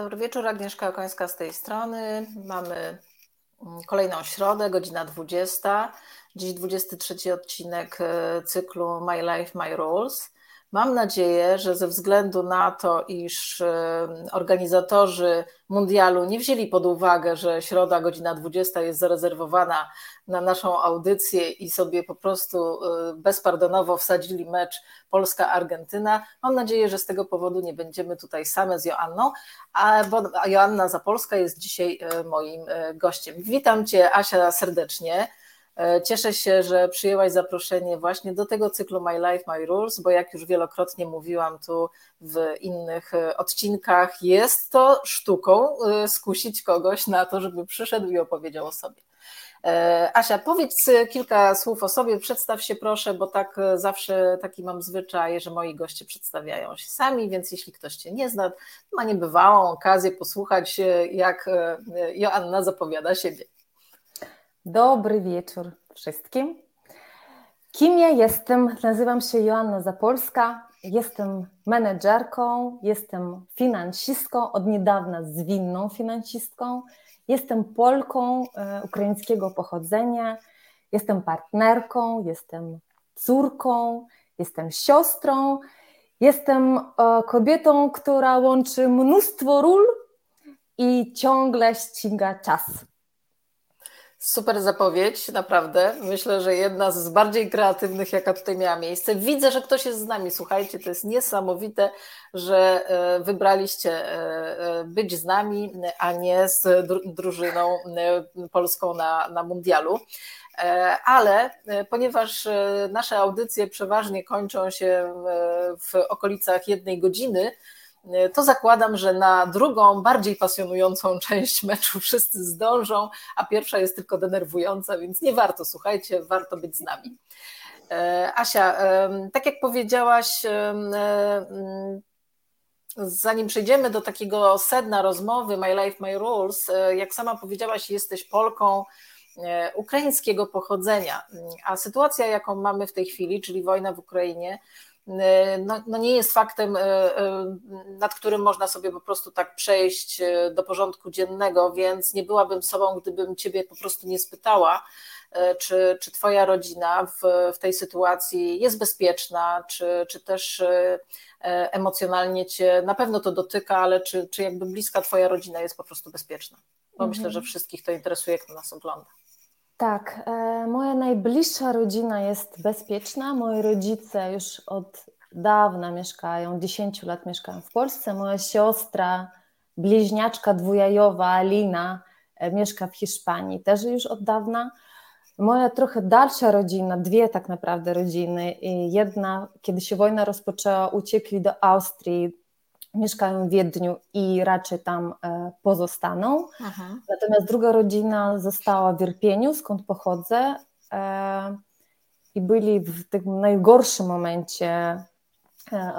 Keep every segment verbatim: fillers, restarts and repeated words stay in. Dobry wieczór, Agnieszka Okońska z tej strony. Mamy kolejną środę, godzina dwudziesta. Dziś dwudziesty trzeci odcinek cyklu My Life, My Rules. Mam nadzieję, że ze względu na to, iż organizatorzy mundialu nie wzięli pod uwagę, że środa godzina dwudziesta jest zarezerwowana na naszą audycję i sobie po prostu bezpardonowo wsadzili mecz Polska-Argentyna. Mam nadzieję, że z tego powodu nie będziemy tutaj same z Joanną, a Joanna Zapolska jest dzisiaj moim gościem. Witam Cię, Asia, serdecznie. Cieszę się, że przyjęłaś zaproszenie właśnie do tego cyklu My Life, My Rules, bo jak już wielokrotnie mówiłam tu w innych odcinkach, jest to sztuką skusić kogoś na to, żeby przyszedł i opowiedział o sobie. Asia, powiedz kilka słów o sobie, przedstaw się proszę, bo tak zawsze taki mam zwyczaj, że moi goście przedstawiają się sami, więc jeśli ktoś Cię nie zna, ma niebywałą okazję posłuchać, jak Joanna zapowiada siebie. Dobry wieczór wszystkim. Kim ja jestem? Nazywam się Joanna Zapolska, jestem menedżerką, jestem finansistką, od niedawna zwinną finansistką, jestem Polką e, ukraińskiego pochodzenia, jestem partnerką, jestem córką, jestem siostrą, jestem e, kobietą, która łączy mnóstwo ról i ciągle ściga czas. Super zapowiedź, naprawdę. Myślę, że jedna z bardziej kreatywnych, jaka tutaj miała miejsce. Widzę, że ktoś jest z nami. Słuchajcie, to jest niesamowite, że wybraliście być z nami, a nie z drużyną polską na, na mundialu. Ale ponieważ nasze audycje przeważnie kończą się w okolicach jednej godziny, to zakładam, że na drugą, bardziej pasjonującą część meczu wszyscy zdążą, a pierwsza jest tylko denerwująca, więc nie warto, słuchajcie, warto być z nami. Asia, tak jak powiedziałaś, zanim przejdziemy do takiego sedna rozmowy My Life, My Rules, jak sama powiedziałaś, jesteś Polką ukraińskiego pochodzenia, a sytuacja, jaką mamy w tej chwili, czyli wojna w Ukrainie, No, no nie jest faktem, nad którym można sobie po prostu tak przejść do porządku dziennego, więc nie byłabym sobą, gdybym Ciebie po prostu nie spytała, czy, czy Twoja rodzina w, w tej sytuacji jest bezpieczna, czy, czy też emocjonalnie Cię na pewno to dotyka, ale czy, czy jakby bliska Twoja rodzina jest po prostu bezpieczna, bo mhm. myślę, że wszystkich to interesuje, kto nas ogląda. Tak, e, moja najbliższa rodzina jest bezpieczna. Moi rodzice już od dawna mieszkają, dziesięć lat mieszkają w Polsce. Moja siostra, bliźniaczka dwujajowa Alina e, mieszka w Hiszpanii, też już od dawna. Moja trochę dalsza rodzina, dwie tak naprawdę rodziny. I jedna, kiedy się wojna rozpoczęła, uciekli do Austrii. Mieszkają w Wiedniu i raczej tam pozostaną. Aha. Natomiast druga rodzina została w Irpieniu, skąd pochodzę, i byli w tym najgorszym momencie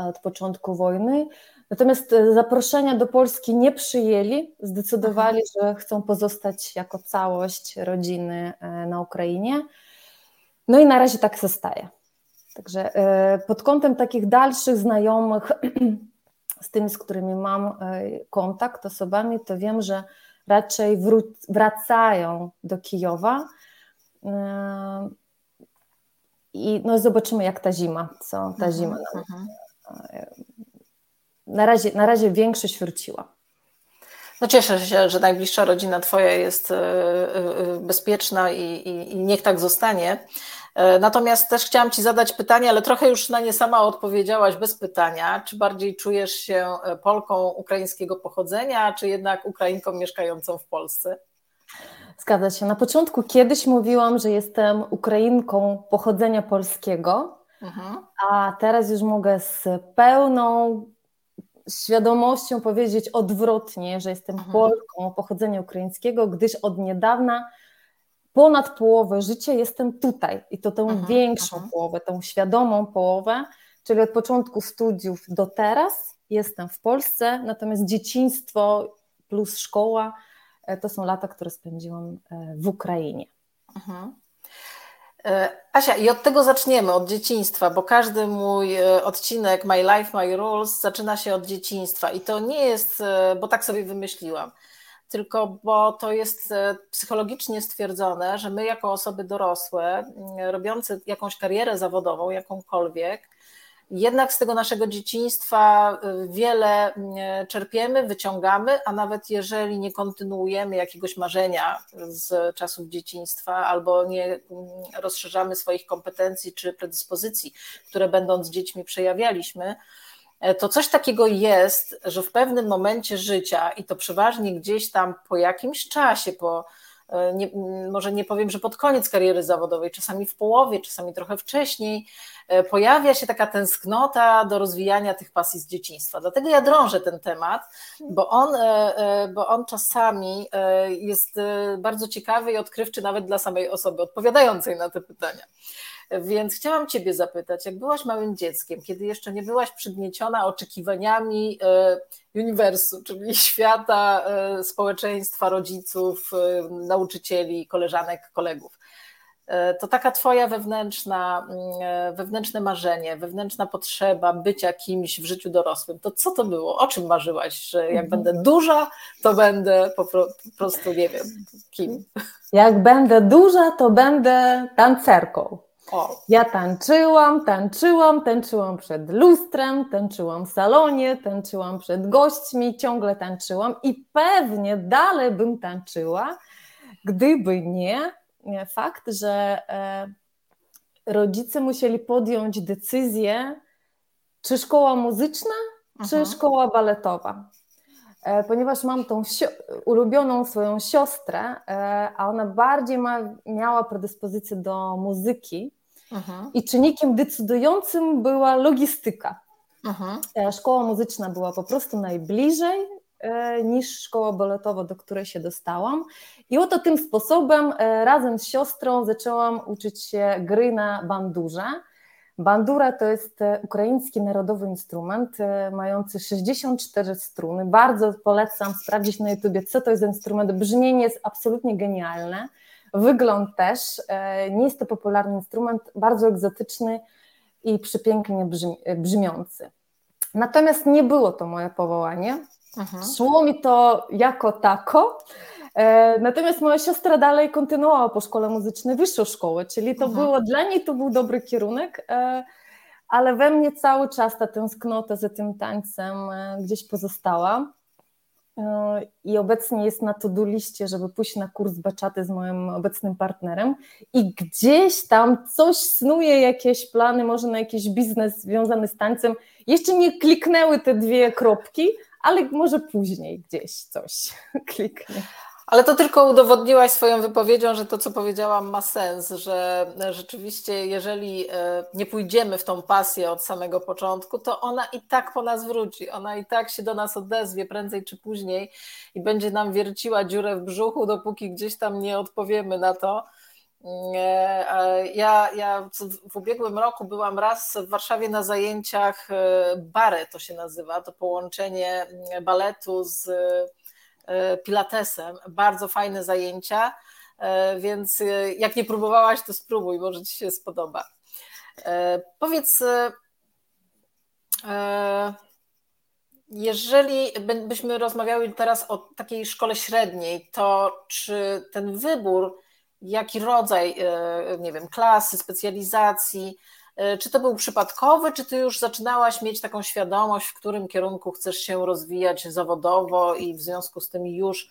od początku wojny. Natomiast zaproszenia do Polski nie przyjęli. Zdecydowali, Aha. że chcą pozostać jako całość rodziny na Ukrainie. No i na razie tak zostaje. Także pod kątem takich dalszych znajomych, z tymi, z którymi mam kontakt, osobami, to wiem, że raczej wró- wracają do Kijowa i no zobaczymy, jak ta zima, co ta zima. Nam. Na razie, na razie większość wróciła. No cieszę się, że najbliższa rodzina Twoja jest bezpieczna i, i, i niech tak zostanie. Natomiast też chciałam Ci zadać pytanie, ale trochę już na nie sama odpowiedziałaś bez pytania. Czy bardziej czujesz się Polką ukraińskiego pochodzenia, czy jednak Ukrainką mieszkającą w Polsce? Zgadza się. Na początku kiedyś mówiłam, że jestem Ukrainką pochodzenia polskiego, mhm. a teraz już mogę z pełną świadomością powiedzieć odwrotnie, że jestem mhm. Polką pochodzenia ukraińskiego, gdyż od niedawna ponad połowę życia jestem tutaj i to tą aha, większą aha. połowę, tą świadomą połowę, czyli od początku studiów do teraz jestem w Polsce, natomiast dzieciństwo plus szkoła to są lata, które spędziłam w Ukrainie. Aha. Asia, i od tego zaczniemy, od dzieciństwa, bo każdy mój odcinek My Life, My Rules zaczyna się od dzieciństwa i to nie jest, bo tak sobie wymyśliłam, tylko bo to jest psychologicznie stwierdzone, że my jako osoby dorosłe, robiące jakąś karierę zawodową, jakąkolwiek, jednak z tego naszego dzieciństwa wiele czerpiemy, wyciągamy, a nawet jeżeli nie kontynuujemy jakiegoś marzenia z czasów dzieciństwa albo nie rozszerzamy swoich kompetencji czy predyspozycji, które będąc dziećmi przejawialiśmy, to coś takiego jest, że w pewnym momencie życia i to przeważnie gdzieś tam po jakimś czasie, po Nie, może nie powiem, że pod koniec kariery zawodowej, czasami w połowie, czasami trochę wcześniej, pojawia się taka tęsknota do rozwijania tych pasji z dzieciństwa. Dlatego ja drążę ten temat, bo on, bo on czasami jest bardzo ciekawy i odkrywczy nawet dla samej osoby odpowiadającej na te pytania. Więc chciałam Ciebie zapytać, jak byłaś małym dzieckiem, kiedy jeszcze nie byłaś przygnieciona oczekiwaniami uniwersu, czyli świata, społeczeństwa, rodziców, nauczycieli, koleżanek, kolegów. To taka Twoja wewnętrzna, wewnętrzne marzenie, wewnętrzna potrzeba bycia kimś w życiu dorosłym. To co to było? O czym marzyłaś? Że jak będę duża, to będę po prostu, nie wiem, kim? Jak będę duża, to będę tancerką. O. Ja tańczyłam, tańczyłam, tańczyłam przed lustrem, tańczyłam w salonie, tańczyłam przed gośćmi, ciągle tańczyłam i pewnie dalej bym tańczyła, gdyby nie fakt, że rodzice musieli podjąć decyzję, czy szkoła muzyczna, czy Aha. szkoła baletowa. Ponieważ mam tą ulubioną swoją siostrę, a ona bardziej ma, miała predyspozycję do muzyki. Aha. I czynnikiem decydującym była logistyka. Aha. Szkoła muzyczna była po prostu najbliżej e, niż szkoła baletowa, do której się dostałam. I oto tym sposobem e, razem z siostrą zaczęłam uczyć się gry na bandurze. Bandura to jest ukraiński narodowy instrument e, mający sześćdziesiąt cztery struny. Bardzo polecam sprawdzić na YouTubie, co to jest instrument. Brzmienie jest absolutnie genialne. Wygląd też, nie jest to popularny instrument, bardzo egzotyczny i przepięknie brzmi, brzmiący. Natomiast nie było to moje powołanie, Aha. szło mi to jako tako, natomiast moja siostra dalej kontynuowała po szkole muzycznej wyższą szkołę, czyli to Aha. było, dla niej to był dobry kierunek, ale we mnie cały czas ta tęsknota za tym tańcem gdzieś pozostała. I obecnie jest na to-do liście, żeby pójść na kurs baczaty z moim obecnym partnerem i gdzieś tam coś snuje, jakieś plany, może na jakiś biznes związany z tańcem. Jeszcze nie kliknęły te dwie kropki, ale może później gdzieś coś kliknie. Ale to tylko udowodniłaś swoją wypowiedzią, że to, co powiedziałam, ma sens, że rzeczywiście jeżeli nie pójdziemy w tą pasję od samego początku, to ona i tak po nas wróci, ona i tak się do nas odezwie prędzej czy później i będzie nam wierciła dziurę w brzuchu, dopóki gdzieś tam nie odpowiemy na to. Ja, ja w ubiegłym roku byłam raz w Warszawie na zajęciach bare, to się nazywa, to połączenie baletu z pilatesem, bardzo fajne zajęcia, więc jak nie próbowałaś, to spróbuj, może Ci się spodoba. Powiedz, jeżeli byśmy rozmawiały teraz o takiej szkole średniej, to czy ten wybór, jaki rodzaj, nie wiem, klasy, specjalizacji, czy to był przypadkowy, czy ty już zaczynałaś mieć taką świadomość, w którym kierunku chcesz się rozwijać zawodowo i w związku z tym już,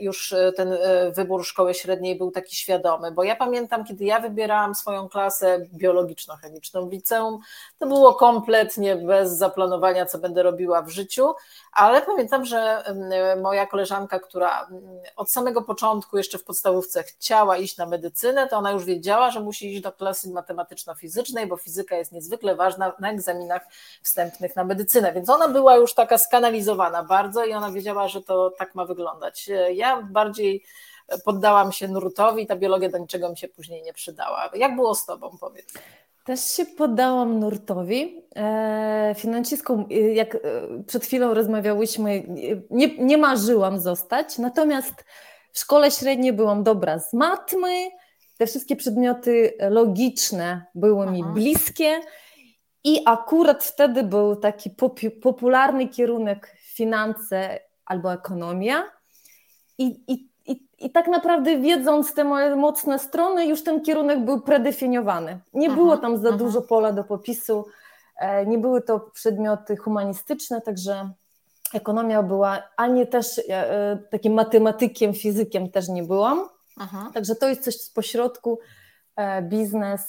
już ten wybór szkoły średniej był taki świadomy? Bo ja pamiętam, kiedy ja wybierałam swoją klasę biologiczno-chemiczną w liceum, to było kompletnie bez zaplanowania, co będę robiła w życiu, ale pamiętam, że moja koleżanka, która od samego początku jeszcze w podstawówce chciała iść na medycynę, to ona już wiedziała, że musi iść do klasy matematyczno-fizycznej, bo fizyka jest niezwykle ważna na egzaminach wstępnych na medycynę, więc ona była już taka skanalizowana bardzo i ona wiedziała, że to tak ma wyglądać. Ja bardziej poddałam się nurtowi, ta biologia do niczego mi się później nie przydała. Jak było z Tobą, powiedz? Też się poddałam nurtowi. Finansistką, jak przed chwilą rozmawiałyśmy, nie, nie marzyłam zostać, natomiast w szkole średniej byłam dobra z matmy, te wszystkie przedmioty logiczne były mi Aha. bliskie i akurat wtedy był taki popu- popularny kierunek finanse albo ekonomia i, i, i, i tak naprawdę wiedząc te moje mocne strony, już ten kierunek był predefiniowany. Nie Aha. było tam za Aha. dużo pola do popisu, nie były to przedmioty humanistyczne, także ekonomia była, ani też takim matematykiem, fizykiem też nie byłam. Aha. Także to jest coś z pośrodku, biznes,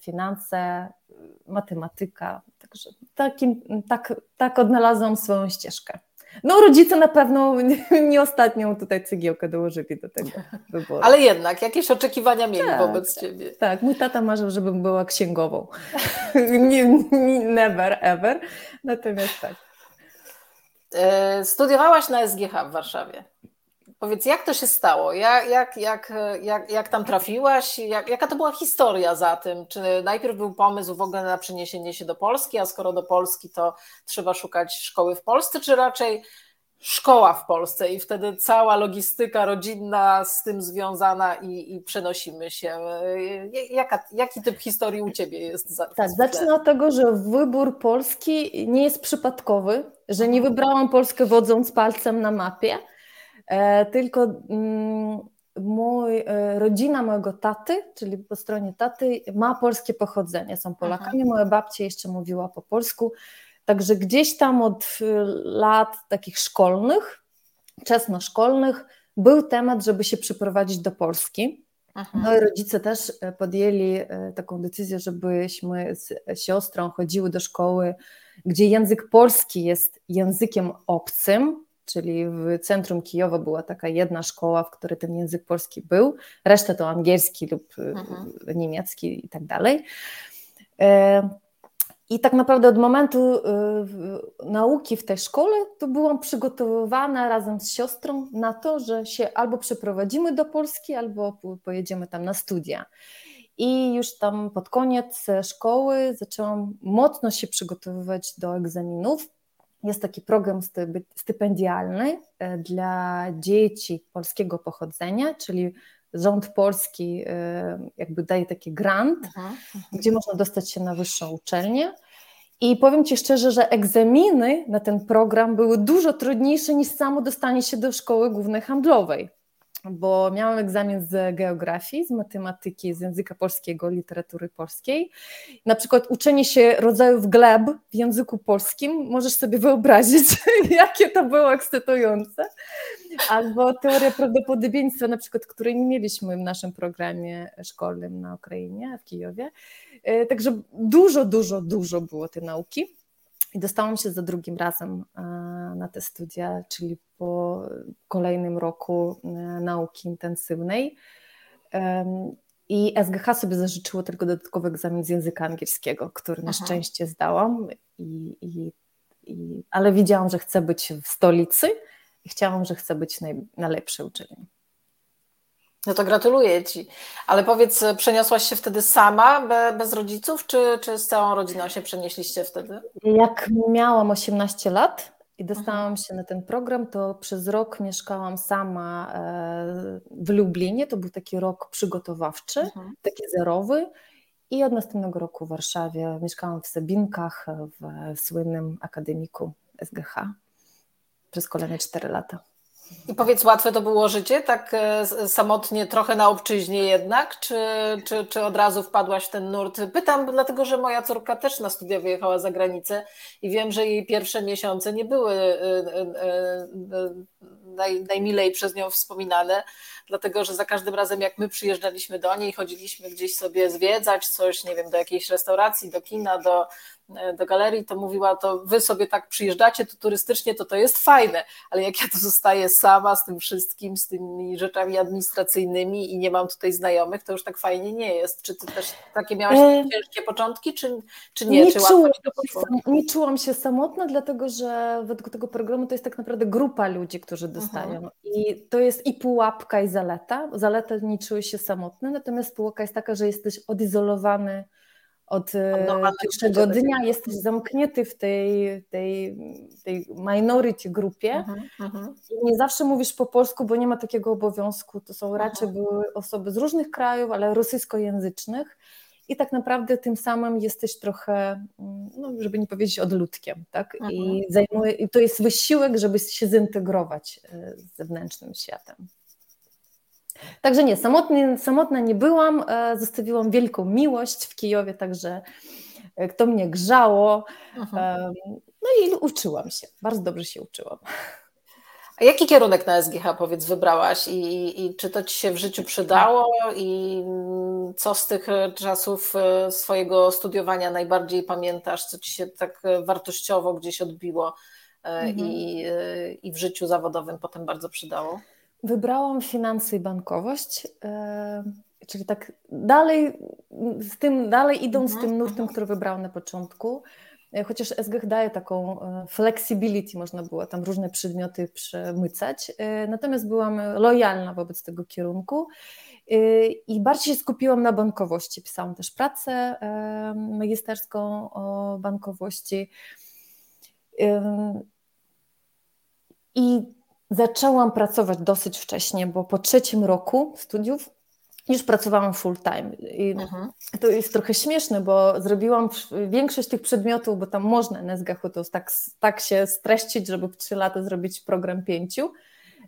finanse, matematyka. Także takim, tak, tak odnalazłam swoją ścieżkę. No rodzice na pewno nie, nie ostatnią tutaj cegiełkę dołożyli do tego wyboru. Ale jednak, jakieś oczekiwania mieli tak, wobec Ciebie. Tak, mój tata marzył, żebym była księgową. Never ever. Natomiast tak. Studiowałaś na S G H w Warszawie. Powiedz, jak to się stało? Jak, jak, jak, jak, jak tam trafiłaś? Jak, jaka to była historia za tym? Czy najpierw był pomysł w ogóle na przeniesienie się do Polski, a skoro do Polski, to trzeba szukać szkoły w Polsce, czy raczej szkoła w Polsce i wtedy cała logistyka rodzinna z tym związana i, i przenosimy się. Jaka, jaki typ historii u Ciebie jest? Za, tak, zacznę od tego, że wybór Polski nie jest przypadkowy, że nie wybrałam Polskę wodząc palcem na mapie, tylko mój, rodzina mojego taty, czyli po stronie taty, ma polskie pochodzenie, są Polakami, moja babcia jeszcze mówiła po polsku, także gdzieś tam od lat takich szkolnych, wczesnoszkolnych, był temat, żeby się przyprowadzić do Polski. Aha. No i rodzice też podjęli taką decyzję, żebyśmy z siostrą chodziły do szkoły, gdzie język polski jest językiem obcym, czyli w centrum Kijowa była taka jedna szkoła, w której ten język polski był, reszta to angielski lub Aha. niemiecki i tak dalej. I tak naprawdę od momentu y, nauki w tej szkole to byłam przygotowywana razem z siostrą na to, że się albo przeprowadzimy do Polski, albo pojedziemy tam na studia. I już tam pod koniec szkoły zaczęłam mocno się przygotowywać do egzaminów. Jest taki program sty- stypendialny dla dzieci polskiego pochodzenia, czyli rząd polski jakby daje taki grant, aha, aha. gdzie można dostać się na wyższą uczelnię. I powiem Ci szczerze, że egzaminy na ten program były dużo trudniejsze niż samo dostanie się do szkoły głównej handlowej, bo miałam egzamin z geografii, z matematyki, z języka polskiego, literatury polskiej. Na przykład uczenie się rodzajów gleb w języku polskim, możesz sobie wyobrazić, jakie to było ekscytujące. Albo teoria prawdopodobieństwa, na przykład, której nie mieliśmy w naszym programie szkolnym na Ukrainie, w Kijowie. Także dużo, dużo, dużo było tej nauki. I dostałam się za drugim razem na te studia, czyli po kolejnym roku nauki intensywnej. I S G H sobie zażyczyło tylko dodatkowy egzamin z języka angielskiego, który na Aha. szczęście zdałam. I, i, i, ale widziałam, że chcę być w stolicy i chciałam, że chcę być naj, na lepszej uczelni. No to gratuluję Ci. Ale powiedz, przeniosłaś się wtedy sama, bez rodziców, czy, czy z całą rodziną się przenieśliście wtedy? Jak miałam osiemnaście lat i dostałam się na ten program, to przez rok mieszkałam sama w Lublinie. To był taki rok przygotowawczy, mhm. taki zerowy. I od następnego roku w Warszawie mieszkałam w Sabinkach, w słynnym akademiku S G H przez kolejne cztery lata. I powiedz, łatwe to było życie, tak samotnie, trochę na obczyźnie jednak, czy, czy, czy od razu wpadłaś w ten nurt? Pytam, dlatego że moja córka też na studia wyjechała za granicę i wiem, że jej pierwsze miesiące nie były naj, najmilej przez nią wspominane, dlatego że za każdym razem jak my przyjeżdżaliśmy do niej, chodziliśmy gdzieś sobie zwiedzać coś, nie wiem, do jakiejś restauracji, do kina, do... do galerii, to mówiła, to wy sobie tak przyjeżdżacie, to turystycznie, to to jest fajne, ale jak ja tu zostaję sama z tym wszystkim, z tymi rzeczami administracyjnymi i nie mam tutaj znajomych, to już tak fajnie nie jest. Czy ty też takie miałaś e... ciężkie początki, czy, czy nie? Nie, czy czułam, nie czułam się samotna, dlatego że według tego programu to jest tak naprawdę grupa ludzi, którzy dostają. Mhm. I to jest i pułapka, i zaleta. Zaleta nie czuję się samotna, natomiast pułapka jest taka, że jesteś odizolowany Od no, pierwszego dnia tak jesteś zamknięty w tej, tej, tej minority grupie. Mhm, mhm. Nie zawsze mówisz po polsku, bo nie ma takiego obowiązku. To są raczej mhm. były osoby z różnych krajów, ale rosyjskojęzycznych. I tak naprawdę tym samym jesteś trochę, no, żeby nie powiedzieć, odludkiem, tak? Mhm. I, zajmuje, I to jest wysiłek, żeby się zintegrować z zewnętrznym światem. Także nie, samotnie, samotna nie byłam, zostawiłam wielką miłość w Kijowie, także to mnie grzało, mhm. no i uczyłam się, bardzo dobrze się uczyłam. A jaki kierunek na S G H, powiedz, wybrałaś i, i czy to Ci się w życiu przydało i co z tych czasów swojego studiowania najbardziej pamiętasz, co Ci się tak wartościowo gdzieś odbiło mhm. i, i w życiu zawodowym potem bardzo przydało? Wybrałam finanse i bankowość, yy, czyli tak dalej z tym, dalej idąc z tym nurtem, który wybrałam na początku, chociaż S G H daje taką flexibility, można było tam różne przedmioty przemycać, yy, natomiast byłam lojalna wobec tego kierunku yy, i bardziej się skupiłam na bankowości, pisałam też pracę yy, magisterską o bankowości yy, i zaczęłam pracować dosyć wcześnie, bo po trzecim roku studiów już pracowałam full time. I mhm. to jest trochę śmieszne, bo zrobiłam większość tych przedmiotów, bo tam można na S G H-u to tak, tak się streścić, żeby w trzy lata zrobić program pięciu.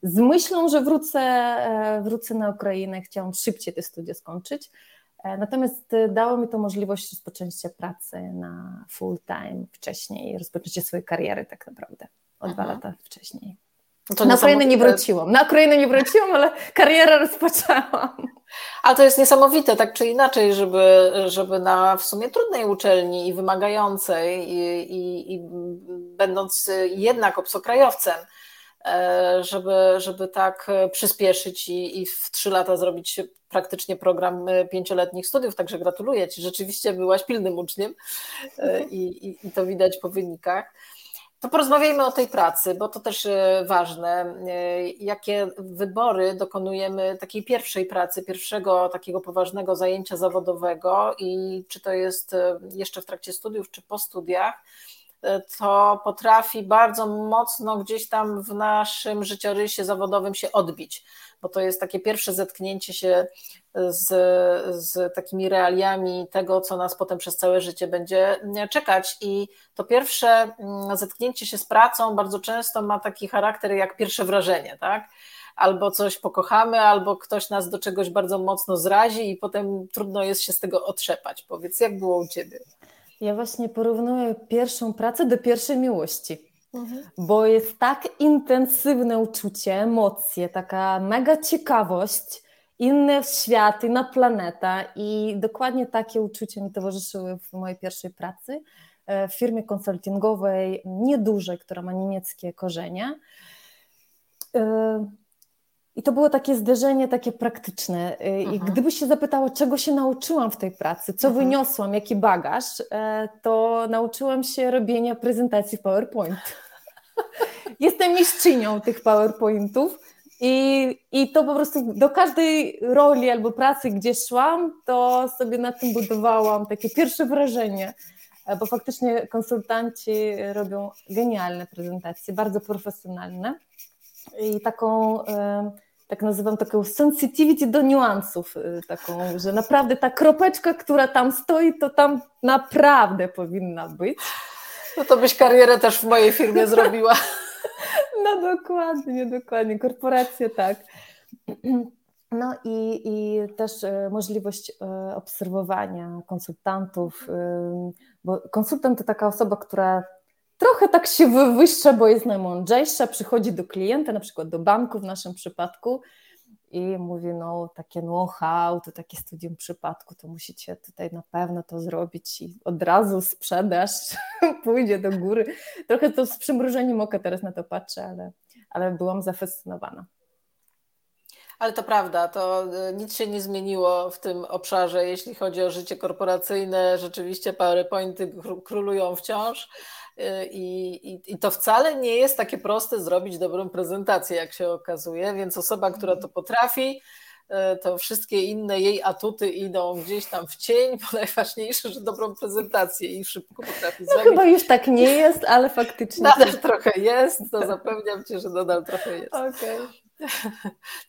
Z myślą, że wrócę, wrócę na Ukrainę, chciałam szybciej te studia skończyć. Natomiast dało mi to możliwość rozpoczęcia pracy na full time wcześniej, rozpoczęcia swojej kariery tak naprawdę o mhm. dwa lata wcześniej. To na Ukrainę nie wróciłam, na Ukrainę nie wróciłam, ale karierę rozpoczęłam. A to jest niesamowite, tak czy inaczej, żeby, żeby na w sumie trudnej uczelni i wymagającej i, i, i będąc jednak obcokrajowcem, żeby, żeby tak przyspieszyć i, i w trzy lata zrobić praktycznie program pięcioletnich studiów, także gratuluję Ci, rzeczywiście byłaś pilnym uczniem i, i, i to widać po wynikach. To porozmawiajmy o tej pracy, bo to też ważne, jakie wybory dokonujemy takiej pierwszej pracy, pierwszego takiego poważnego zajęcia zawodowego i czy to jest jeszcze w trakcie studiów, czy po studiach, to potrafi bardzo mocno gdzieś tam w naszym życiorysie zawodowym się odbić, bo to jest takie pierwsze zetknięcie się z, z takimi realiami tego, co nas potem przez całe życie będzie czekać i to pierwsze zetknięcie się z pracą bardzo często ma taki charakter jak pierwsze wrażenie, tak? Albo coś pokochamy, albo ktoś nas do czegoś bardzo mocno zrazi i potem trudno jest się z tego otrzepać. Powiedz, jak było u Ciebie? Ja właśnie porównuję pierwszą pracę do pierwszej miłości, mhm. bo jest tak intensywne uczucie, emocje, taka mega ciekawość, inny świat, inna planeta i dokładnie takie uczucia mi towarzyszyły w mojej pierwszej pracy w firmie konsultingowej, niedużej, która ma niemieckie korzenie. I to było takie zderzenie, takie praktyczne. I mhm. gdyby się zapytało, czego się nauczyłam w tej pracy, co mhm. wyniosłam, jaki bagaż, to nauczyłam się robienia prezentacji PowerPoint. Jestem mistrzynią tych PowerPointów i, i to po prostu do każdej roli albo pracy, gdzie szłam, to sobie na tym budowałam takie pierwsze wrażenie, bo faktycznie konsultanci robią genialne prezentacje, bardzo profesjonalne. I taką, tak nazywam, taką sensitivity do niuansów, taką, że naprawdę ta kropeczka, która tam stoi, to tam naprawdę powinna być. No to byś karierę też w mojej firmie zrobiła. No dokładnie, dokładnie, korporacje tak. No i, i też możliwość obserwowania konsultantów, bo konsultant to taka osoba, która trochę tak się wywyższa, bo jest najmądrzejsza, przychodzi do klienta, na przykład do banku w naszym przypadku i mówi, no takie know-how, to takie studium przypadku, to musicie tutaj na pewno to zrobić i od razu sprzedaż pójdzie do góry. Trochę to z przymrużeniem oka teraz na to patrzę, ale, ale byłam zafascynowana. Ale to prawda, to nic się nie zmieniło w tym obszarze, jeśli chodzi o życie korporacyjne, rzeczywiście PowerPointy królują wciąż. I, i, I to wcale nie jest takie proste zrobić dobrą prezentację, jak się okazuje, więc osoba, która to potrafi, to wszystkie inne jej atuty idą gdzieś tam w cień, bo najważniejsze, że dobrą prezentację i szybko potrafi zrobić. No chyba już tak nie jest, ale faktycznie. Nadal trochę jest, to zapewniam Cię, że nadal trochę jest. Okej.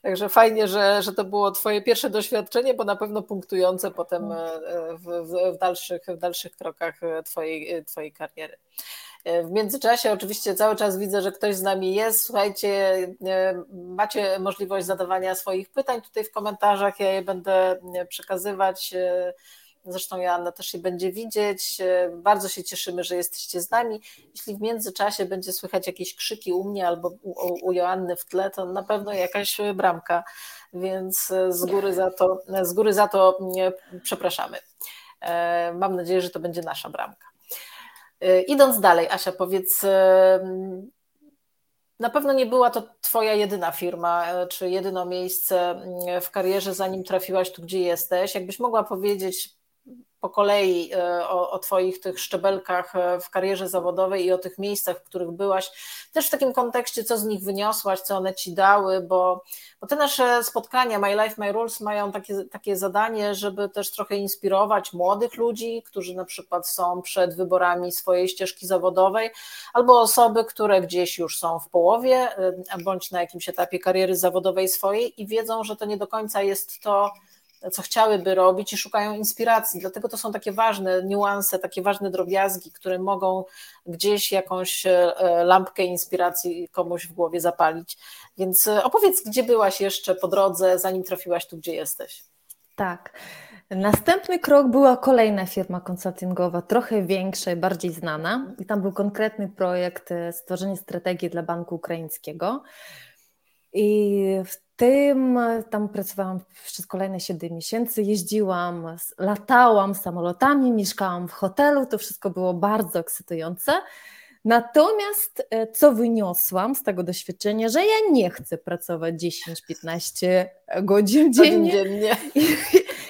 Także fajnie, że, że to było Twoje pierwsze doświadczenie, bo na pewno punktujące potem w, w, w, dalszych, w dalszych krokach twojej, twojej kariery. W międzyczasie oczywiście cały czas widzę, że ktoś z nami jest. Słuchajcie, macie możliwość zadawania swoich pytań tutaj w komentarzach, ja je będę przekazywać. Zresztą Joanna też je będzie widzieć. Bardzo się cieszymy, że jesteście z nami. Jeśli w międzyczasie będzie słychać jakieś krzyki u mnie albo u, u Joanny w tle, to na pewno jakaś bramka, więc z góry za to, z góry za to przepraszamy. Mam nadzieję, że to będzie nasza bramka. Idąc dalej, Asia, powiedz, na pewno nie była to Twoja jedyna firma, czy jedyne miejsce w karierze, zanim trafiłaś tu, gdzie jesteś. Jakbyś mogła powiedzieć po kolei o, o Twoich tych szczebelkach w karierze zawodowej i o tych miejscach, w których byłaś, też w takim kontekście, co z nich wyniosłaś, co one Ci dały, bo, bo te nasze spotkania My Life, My Rules mają takie, takie zadanie, żeby też trochę inspirować młodych ludzi, którzy na przykład są przed wyborami swojej ścieżki zawodowej, albo osoby, które gdzieś już są w połowie, bądź na jakimś etapie kariery zawodowej swojej i wiedzą, że to nie do końca jest to, co chciałyby robić i szukają inspiracji. Dlatego to są takie ważne niuanse, takie ważne drobiazgi, które mogą gdzieś jakąś lampkę inspiracji komuś w głowie zapalić. Więc opowiedz, gdzie byłaś jeszcze po drodze, zanim trafiłaś tu, gdzie jesteś. Tak. Następny krok była kolejna firma konsultingowa, trochę większa i bardziej znana. I tam był konkretny projekt stworzenia strategii dla Banku Ukraińskiego. I w tym tam pracowałam przez kolejne siedem miesięcy, jeździłam, latałam samolotami, mieszkałam w hotelu, to wszystko było bardzo ekscytujące. Natomiast co wyniosłam z tego doświadczenia, że ja nie chcę pracować dziesięć do piętnastu godzin dziennie, dziennie. I,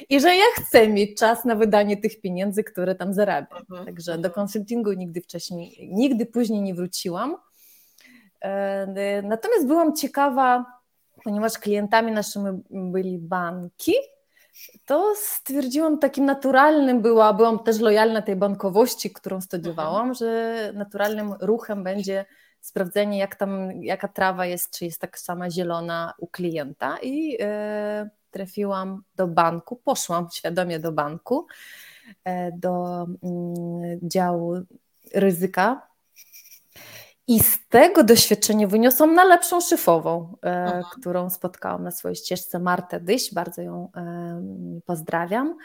i że ja chcę mieć czas na wydanie tych pieniędzy, które tam zarabiam. Mhm. Także do konsultingu nigdy wcześniej, nigdy później nie wróciłam. Natomiast byłam ciekawa, ponieważ klientami naszymi byli banki, to stwierdziłam, takim naturalnym była, byłam też lojalna tej bankowości, którą studiowałam, mhm. że naturalnym ruchem będzie sprawdzenie, jak tam, jaka trawa jest, czy jest tak sama zielona u klienta i yy, trafiłam do banku, poszłam świadomie do banku, yy, do yy, działu ryzyka. I z tego doświadczenia wyniosłam najlepszą szefową, e, którą spotkałam na swojej ścieżce, Martę Dyś, bardzo ją e, pozdrawiam.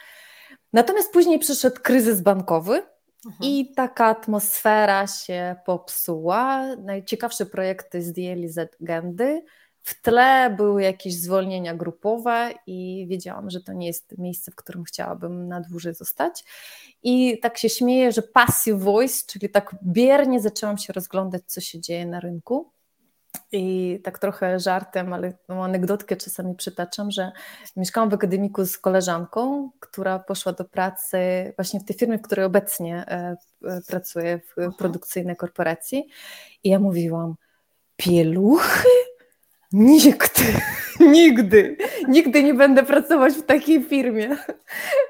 Natomiast później przyszedł kryzys bankowy Aha. i taka atmosfera się popsuła. Najciekawsze projekty zdjęli z agendy. W tle były jakieś zwolnienia grupowe i wiedziałam, że to nie jest miejsce, w którym chciałabym na dłużej zostać. I tak się śmieję, że passive voice, czyli tak biernie zaczęłam się rozglądać, co się dzieje na rynku. I tak trochę żartem, ale no, anegdotkę czasami przytaczam, że mieszkałam w akademiku z koleżanką, która poszła do pracy właśnie w tej firmie, w której obecnie e, e, pracuję, w Aha. produkcyjnej korporacji. I ja mówiłam, pieluchy? Nikt, nigdy, nigdy nie będę pracować w takiej firmie.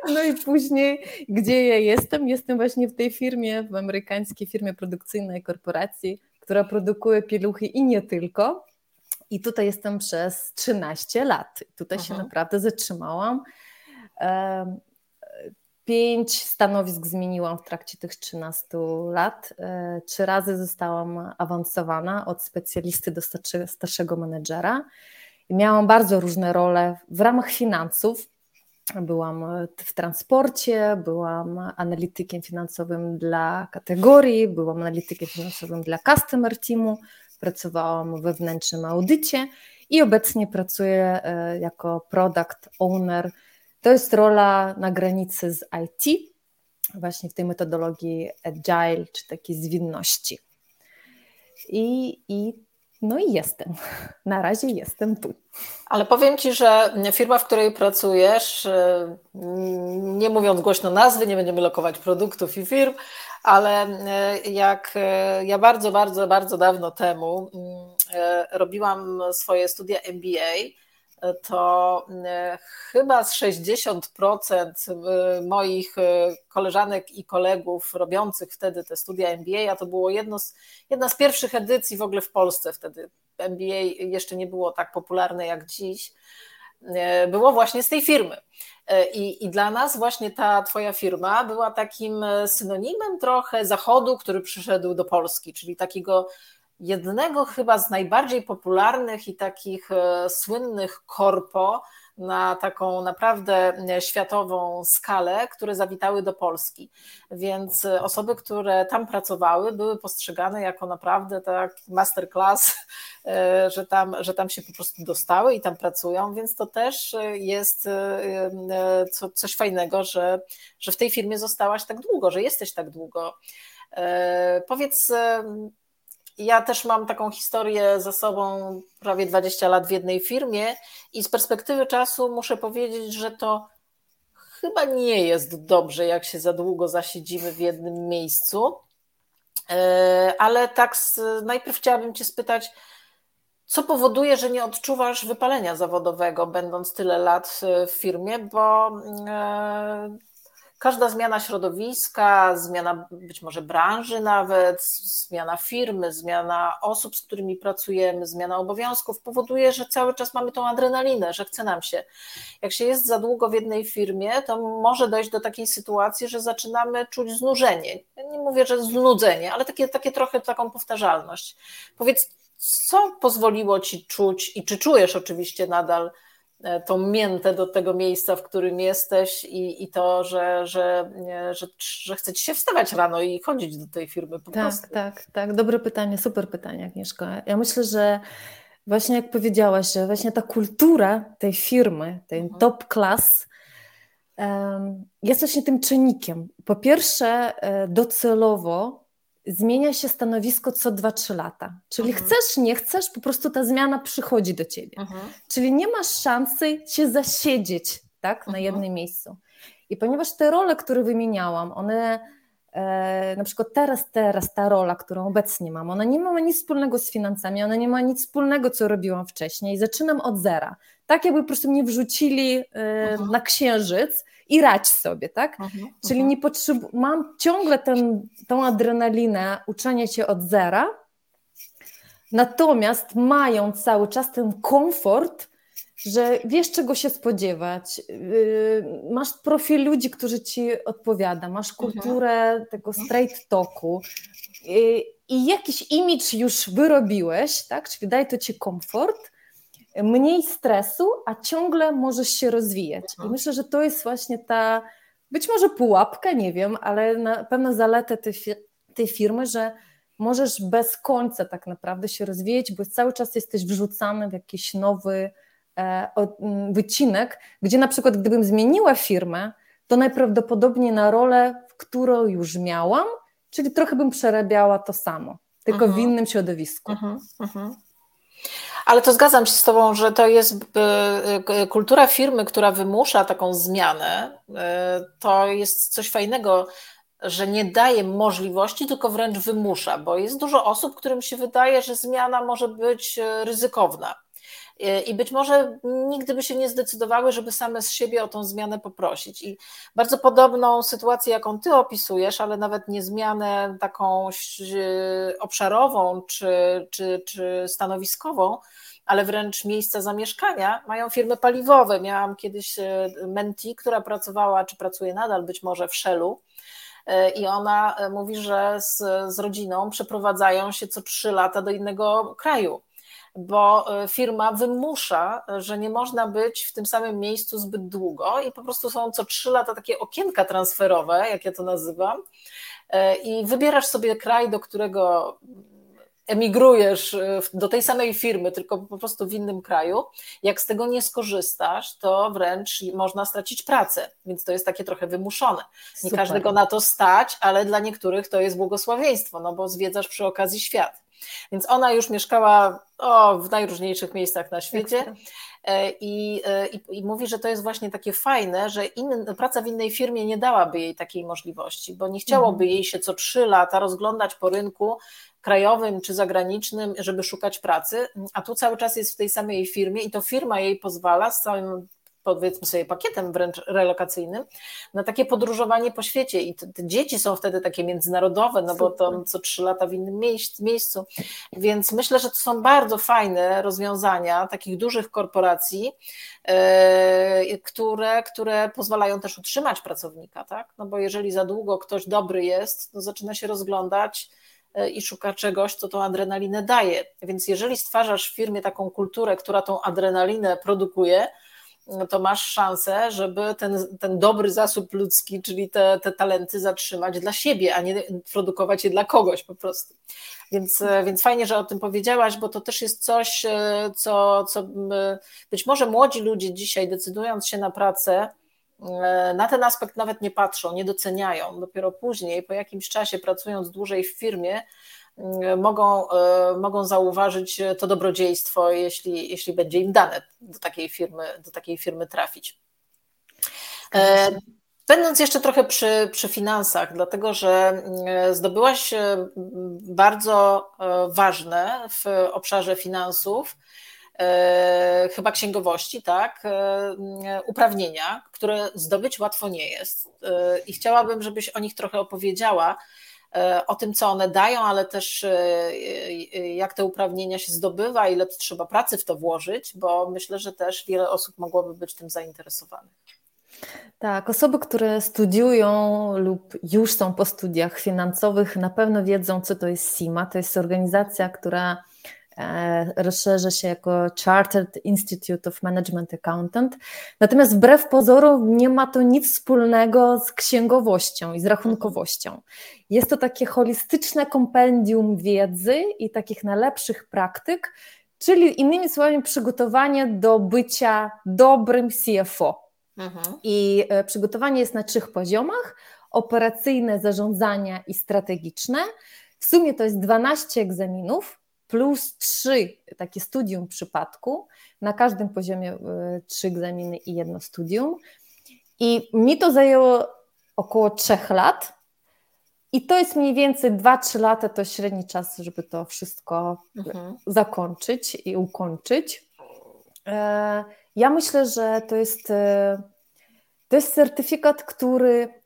No i później, gdzie ja jestem? Jestem właśnie w tej firmie, w amerykańskiej firmie produkcyjnej korporacji, która produkuje pieluchy i nie tylko. I tutaj jestem przez trzynaście lat. Tutaj Aha. się naprawdę zatrzymałam. Pięć stanowisk zmieniłam w trakcie tych trzynastu lat. Trzy razy zostałam awansowana od specjalisty do starszego menedżera. Miałam bardzo różne role w ramach finansów. Byłam w transporcie, byłam analitykiem finansowym dla kategorii, byłam analitykiem finansowym dla customer teamu, pracowałam we wewnętrznym audycie i obecnie pracuję jako product owner. To jest rola na granicy z I T, właśnie w tej metodologii agile, czy takiej zwinności. I, i no i jestem. Na razie jestem tu. Ale powiem Ci, że firma, w której pracujesz, nie mówiąc głośno nazwy, nie będziemy lokować produktów i firm, ale jak ja bardzo, bardzo, bardzo dawno temu robiłam swoje studia M B A, to chyba z sześćdziesiąt procent moich koleżanek i kolegów robiących wtedy te studia M B A, a to było jedno z, jedna z pierwszych edycji w ogóle w Polsce wtedy, M B A jeszcze nie było tak popularne jak dziś, było właśnie z tej firmy. I, I dla nas właśnie ta twoja firma była takim synonimem trochę Zachodu, który przyszedł do Polski, czyli takiego jednego chyba z najbardziej popularnych i takich słynnych korpo na taką naprawdę światową skalę, które zawitały do Polski. Więc osoby, które tam pracowały, były postrzegane jako naprawdę tak masterclass, że tam, że tam się po prostu dostały i tam pracują, więc to też jest coś fajnego, że, że w tej firmie zostałaś tak długo, że jesteś tak długo. Powiedz... Ja też mam taką historię za sobą, prawie dwadzieścia lat w jednej firmie i z perspektywy czasu muszę powiedzieć, że to chyba nie jest dobrze, jak się za długo zasiedzimy w jednym miejscu, ale tak z, najpierw chciałabym Cię spytać, co powoduje, że nie odczuwasz wypalenia zawodowego, będąc tyle lat w firmie, bo... Yy, Każda zmiana środowiska, zmiana być może branży nawet, zmiana firmy, zmiana osób, z którymi pracujemy, zmiana obowiązków powoduje, że cały czas mamy tą adrenalinę, że chce nam się. Jak się jest za długo w jednej firmie, to może dojść do takiej sytuacji, że zaczynamy czuć znużenie. Ja nie mówię, że znudzenie, ale takie, takie trochę taką powtarzalność. Powiedz, co pozwoliło Ci czuć i czy czujesz oczywiście nadal tą miętę do tego miejsca, w którym jesteś i, i to, że, że, że, że chce Ci się wstawać rano i chodzić do tej firmy po tak, prostu. Tak, tak. Dobre pytanie, super pytanie, Agnieszka. Ja myślę, że właśnie jak powiedziałaś, że właśnie ta kultura tej firmy, tej mhm. top class um, jest właśnie tym czynnikiem. Po pierwsze docelowo zmienia się stanowisko co dwa trzy lata. Czyli mhm. chcesz, nie chcesz, po prostu ta zmiana przychodzi do ciebie. Mhm. Czyli nie masz szansy się zasiedzieć tak, mhm. na jednym miejscu. I ponieważ te role, które wymieniałam, one e, na przykład teraz, teraz ta rola, którą obecnie mam, ona nie ma nic wspólnego z finansami, ona nie ma nic wspólnego, co robiłam wcześniej. I zaczynam od zera. Tak jakby po prostu mnie wrzucili e, mhm. na księżyc i radź sobie, tak? Mhm, czyli nie potrzebu- mam ciągle ten, tą adrenalinę uczenia się od zera, natomiast mają cały czas ten komfort, że wiesz, czego się spodziewać, yy, masz profil ludzi, którzy ci odpowiada, masz kulturę mhm. tego straight talku yy, i jakiś imidż już wyrobiłeś, tak? Czyli daje to ci komfort, mniej stresu, a ciągle możesz się rozwijać. I myślę, że to jest właśnie ta, być może pułapka, nie wiem, ale na pewno zaletę tej, tej firmy, że możesz bez końca tak naprawdę się rozwijać, bo cały czas jesteś wrzucany w jakiś nowy e, o, wycinek, gdzie na przykład gdybym zmieniła firmę, to najprawdopodobniej na rolę, którą już miałam, czyli trochę bym przerabiała to samo, tylko uh-huh. w innym środowisku. Uh-huh, uh-huh. Ale to zgadzam się z Tobą, że to jest kultura firmy, która wymusza taką zmianę, to jest coś fajnego, że nie daje możliwości, tylko wręcz wymusza, bo jest dużo osób, którym się wydaje, że zmiana może być ryzykowna i być może nigdy by się nie zdecydowały, żeby same z siebie o tą zmianę poprosić. I bardzo podobną sytuację, jaką Ty opisujesz, ale nawet nie zmianę taką obszarową czy, czy, czy stanowiskową, ale wręcz miejsca zamieszkania, mają firmy paliwowe. Miałam kiedyś mentee, która pracowała, czy pracuje nadal być może w Shellu, i ona mówi, że z, z rodziną przeprowadzają się co trzy lata do innego kraju, bo firma wymusza, że nie można być w tym samym miejscu zbyt długo i po prostu są co trzy lata takie okienka transferowe, jak ja to nazywam, i wybierasz sobie kraj, do którego emigrujesz, do tej samej firmy, tylko po prostu w innym kraju. Jak z tego nie skorzystasz, to wręcz można stracić pracę, więc to jest takie trochę wymuszone. Nie Super. Każdego na to stać, ale dla niektórych to jest błogosławieństwo, no bo zwiedzasz przy okazji świat. Więc ona już mieszkała o, w najróżniejszych miejscach na świecie i, i, i mówi, że to jest właśnie takie fajne, że in, praca w innej firmie nie dałaby jej takiej możliwości, bo nie chciałoby jej się co trzy lata rozglądać po rynku krajowym czy zagranicznym, żeby szukać pracy, a tu cały czas jest w tej samej firmie i to firma jej pozwala z całym, powiedzmy sobie, pakietem wręcz relokacyjnym, na takie podróżowanie po świecie i te, te dzieci są wtedy takie międzynarodowe, no bo to co trzy lata w innym miejsc, miejscu, więc myślę, że to są bardzo fajne rozwiązania takich dużych korporacji, yy, które, które pozwalają też utrzymać pracownika, tak? No bo jeżeli za długo ktoś dobry jest, to zaczyna się rozglądać i szuka czegoś, co tą adrenalinę daje, więc jeżeli stwarzasz w firmie taką kulturę, która tą adrenalinę produkuje, no to masz szansę, żeby ten, ten dobry zasób ludzki, czyli te, te talenty zatrzymać dla siebie, a nie produkować je dla kogoś po prostu. Więc, więc fajnie, że o tym powiedziałaś, bo to też jest coś, co, co być może młodzi ludzie dzisiaj, decydując się na pracę, na ten aspekt nawet nie patrzą, nie doceniają. Dopiero później, po jakimś czasie pracując dłużej w firmie, mogą, mogą zauważyć to dobrodziejstwo, jeśli, jeśli będzie im dane do takiej firmy, do takiej firmy trafić. Będąc jeszcze trochę przy, przy finansach, dlatego że zdobyłaś bardzo ważne w obszarze finansów, chyba księgowości, tak, uprawnienia, które zdobyć łatwo nie jest i chciałabym, żebyś o nich trochę opowiedziała, o tym, co one dają, ale też jak te uprawnienia się zdobywa, ile trzeba pracy w to włożyć, bo myślę, że też wiele osób mogłoby być tym zainteresowanych. Tak, osoby, które studiują lub już są po studiach finansowych, na pewno wiedzą, co to jest C I M A. To jest organizacja, która rozszerza się jako Chartered Institute of Management Accountant. Natomiast wbrew pozorom nie ma to nic wspólnego z księgowością i z rachunkowością. Jest to takie holistyczne kompendium wiedzy i takich najlepszych praktyk, czyli innymi słowy przygotowanie do bycia dobrym C F O. Mhm. I przygotowanie jest na trzech poziomach: operacyjne, zarządzania i strategiczne. W sumie to jest dwanaście egzaminów, plus trzy takie studium przypadku, na każdym poziomie trzy egzaminy i jedno studium. I mi to zajęło około trzech lat i to jest mniej więcej dwa trzy lata, to średni czas, żeby to wszystko mhm. zakończyć i ukończyć. Ja myślę, że to jest, to jest certyfikat, który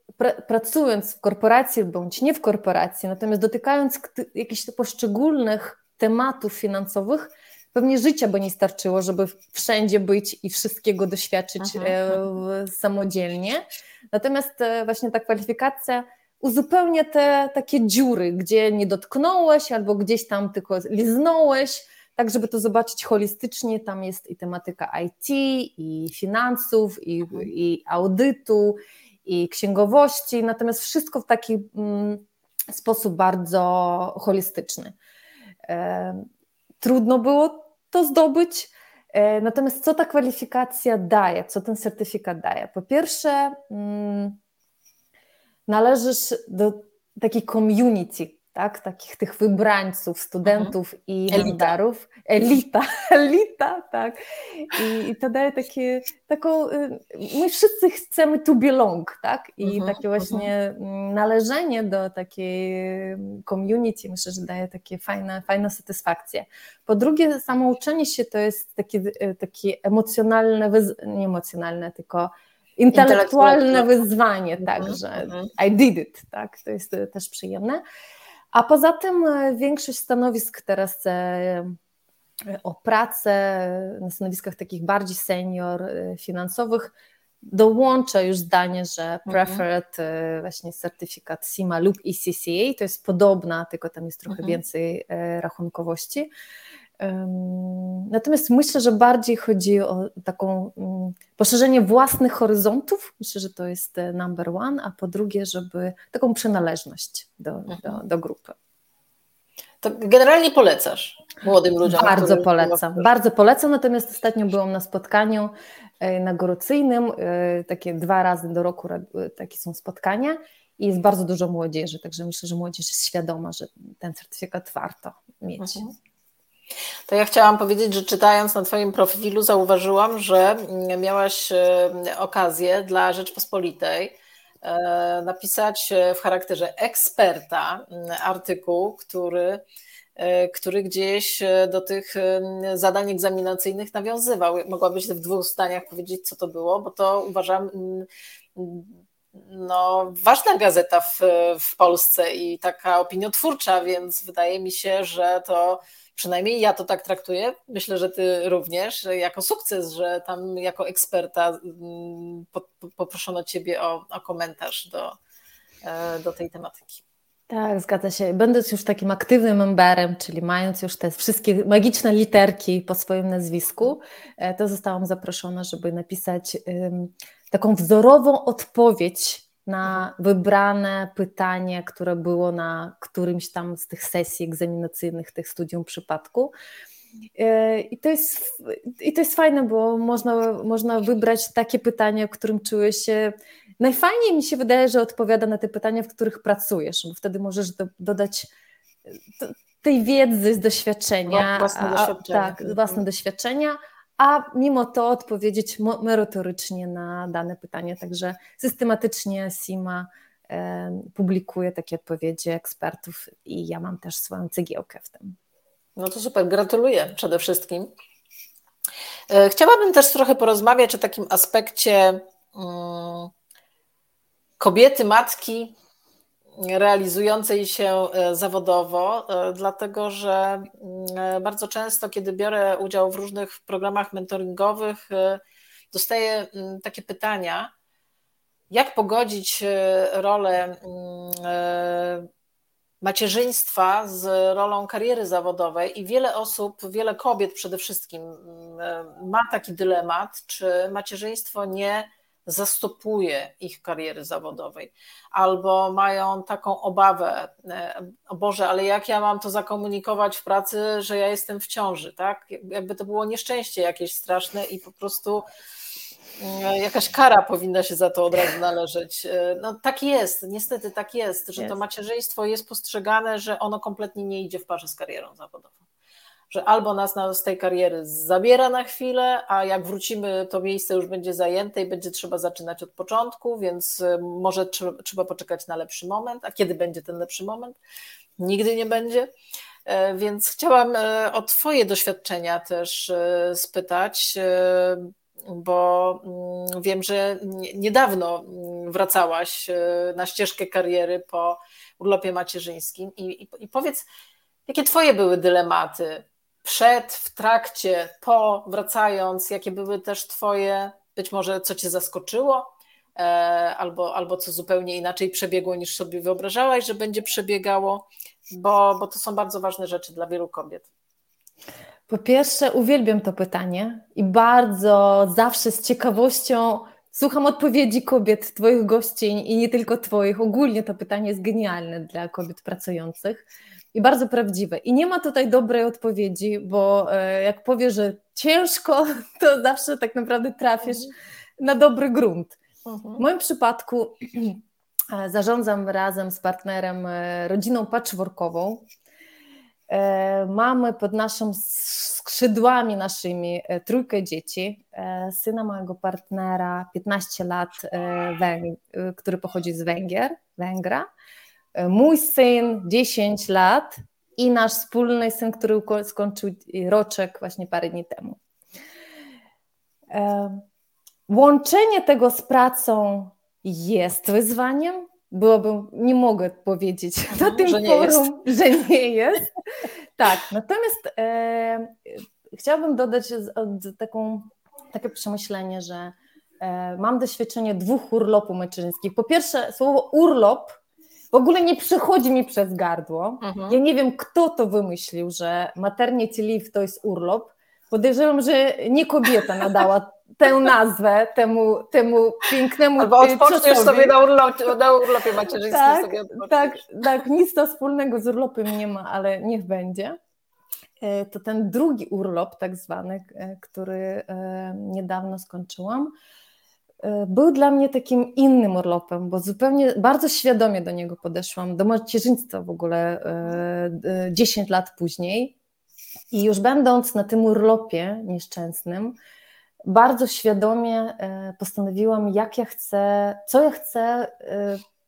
pracując w korporacji bądź nie w korporacji, natomiast dotykając jakichś poszczególnych tematów finansowych, pewnie życia by nie starczyło, żeby wszędzie być i wszystkiego doświadczyć aha, e, samodzielnie. Natomiast e, właśnie ta kwalifikacja uzupełnia te takie dziury, gdzie nie dotknąłeś albo gdzieś tam tylko liznąłeś, tak żeby to zobaczyć holistycznie. Tam jest i tematyka I T, i finansów, i, i audytu, i księgowości, natomiast wszystko w taki mm, sposób bardzo holistyczny. Trudno było to zdobyć, natomiast co ta kwalifikacja daje, co ten certyfikat daje? Po pierwsze, należysz do takiej community, tak? Takich tych wybrańców, studentów mhm. i mentorów. Elita, elita, tak. I, i to daje takie, taką, my wszyscy chcemy to belong, tak? I mhm, takie właśnie mhm. należenie do takiej community, myślę, że daje takie fajne, fajne satysfakcje. Po drugie, samo uczenie się to jest takie, takie emocjonalne, nie emocjonalne, tylko intelektualne wyzwanie także. Mhm. I did it, tak? To jest też przyjemne. A poza tym większość stanowisk teraz o pracę na stanowiskach takich bardziej senior finansowych dołącza już zdanie, że preferred mhm. właśnie certyfikat C I M A lub I C C A to jest podobna, tylko tam jest trochę mhm. więcej rachunkowości. Natomiast myślę, że bardziej chodzi o taką poszerzenie własnych horyzontów, myślę, że to jest number one, a po drugie, żeby taką przynależność do, do, do grupy. To generalnie polecasz młodym ludziom? Bardzo polecam, to... bardzo polecam, natomiast ostatnio byłam na spotkaniu inauguracyjnym, takie dwa razy do roku takie są spotkania i jest bardzo dużo młodzieży, także myślę, że młodzież jest świadoma, że ten certyfikat warto mieć. Mhm. To ja chciałam powiedzieć, że czytając na Twoim profilu zauważyłam, że miałaś okazję dla Rzeczpospolitej napisać w charakterze eksperta artykuł, który, który gdzieś do tych zadań egzaminacyjnych nawiązywał. Mogłabyś w dwóch zdaniach powiedzieć, co to było, bo to uważam, no, ważna gazeta w, w Polsce i taka opiniotwórcza, więc wydaje mi się, że to przynajmniej ja to tak traktuję, myślę, że ty również, jako sukces, że tam jako eksperta poproszono ciebie o, o komentarz do, do tej tematyki. Tak, zgadza się. Będąc już takim aktywnym memberem, czyli mając już te wszystkie magiczne literki po swoim nazwisku, to zostałam zaproszona, żeby napisać taką wzorową odpowiedź na wybrane pytanie, które było na którymś tam z tych sesji egzaminacyjnych, tych studium przypadku. I to jest, i to jest fajne, bo można, można wybrać takie pytanie, o którym czuję się... Najfajniej mi się wydaje, że odpowiada na te pytania, w których pracujesz, bo wtedy możesz do, dodać do, tej wiedzy z doświadczenia. No, własne doświadczenia. A, tak, własne doświadczenia, a mimo to odpowiedzieć merytorycznie na dane pytanie. Także systematycznie CIMA e, publikuje takie odpowiedzi ekspertów i ja mam też swoją cegiełkę w tym. No to super, gratuluję przede wszystkim. Chciałabym też trochę porozmawiać o takim aspekcie um, kobiety, matki realizującej się zawodowo, dlatego że bardzo często, kiedy biorę udział w różnych programach mentoringowych, dostaję takie pytania, jak pogodzić rolę macierzyństwa z rolą kariery zawodowej i wiele osób, wiele kobiet przede wszystkim ma taki dylemat, czy macierzyństwo nie zastopuje ich kariery zawodowej, albo mają taką obawę, o Boże, ale jak ja mam to zakomunikować w pracy, że ja jestem w ciąży, tak? Jakby to było nieszczęście jakieś straszne i po prostu jakaś kara powinna się za to od razu należeć. No tak jest, niestety tak jest, że to macierzyństwo jest postrzegane, że ono kompletnie nie idzie w parze z karierą zawodową. Że albo nas z tej kariery zabiera na chwilę, a jak wrócimy, to miejsce już będzie zajęte i będzie trzeba zaczynać od początku, więc może trzeba poczekać na lepszy moment. A kiedy będzie ten lepszy moment? Nigdy nie będzie. Więc chciałam o Twoje doświadczenia też spytać, bo wiem, że niedawno wracałaś na ścieżkę kariery po urlopie macierzyńskim i, i, i powiedz, jakie Twoje były dylematy? Przed, w trakcie, po, wracając, jakie były też Twoje, być może co Cię zaskoczyło, e, albo, albo co zupełnie inaczej przebiegło niż sobie wyobrażałaś, że będzie przebiegało, bo, bo to są bardzo ważne rzeczy dla wielu kobiet. Po pierwsze, uwielbiam to pytanie i bardzo zawsze z ciekawością słucham odpowiedzi kobiet, Twoich gościń i nie tylko Twoich. Ogólnie to pytanie jest genialne dla kobiet pracujących. I bardzo prawdziwe. I nie ma tutaj dobrej odpowiedzi, bo jak powiesz, że ciężko, to zawsze tak naprawdę trafisz na dobry grunt. W moim przypadku zarządzam razem z partnerem rodziną patchworkową. Mamy pod naszym skrzydłami naszymi trójkę dzieci. Syna mojego partnera, piętnaście lat, który pochodzi z Węgier, Węgra. Mój syn dziesięć lat i nasz wspólny syn, który skończył roczek właśnie parę dni temu. Łączenie tego z pracą jest wyzwaniem. Byłabym, nie mogę powiedzieć no, na tym że forum, nie że nie jest. Tak, natomiast e, chciałabym dodać taką, takie przemyślenie, że e, mam doświadczenie dwóch urlopów macierzyńskich. Po pierwsze, słowo urlop w ogóle nie przychodzi mi przez gardło. Mhm. Ja nie wiem, kto to wymyślił, że maternity leave to jest urlop. Podejrzewam, że nie kobieta nadała tę nazwę temu, temu pięknemu... Albo odpoczniesz sobie na, urlop, na urlopie macierzyńskim. Tak, sobie tak, tak, nic to wspólnego z urlopem nie ma, ale niech będzie. To ten drugi urlop tak zwany, który niedawno skończyłam, był dla mnie takim innym urlopem, bo zupełnie, bardzo świadomie do niego podeszłam, do macierzyństwa w ogóle dziesięć lat później i już będąc na tym urlopie nieszczęsnym, bardzo świadomie postanowiłam, jak ja chcę, co ja chcę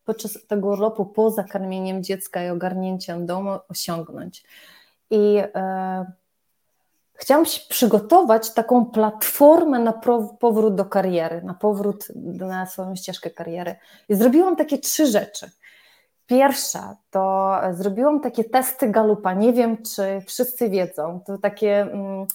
podczas tego urlopu poza karmieniem dziecka i ogarnięciem domu osiągnąć. I e, chciałam się przygotować taką platformę na pro, powrót do kariery, na powrót na swoją ścieżkę kariery. I zrobiłam takie trzy rzeczy. Pierwsza to zrobiłam takie testy Galupa. Nie wiem, czy wszyscy wiedzą. To takie... Mm,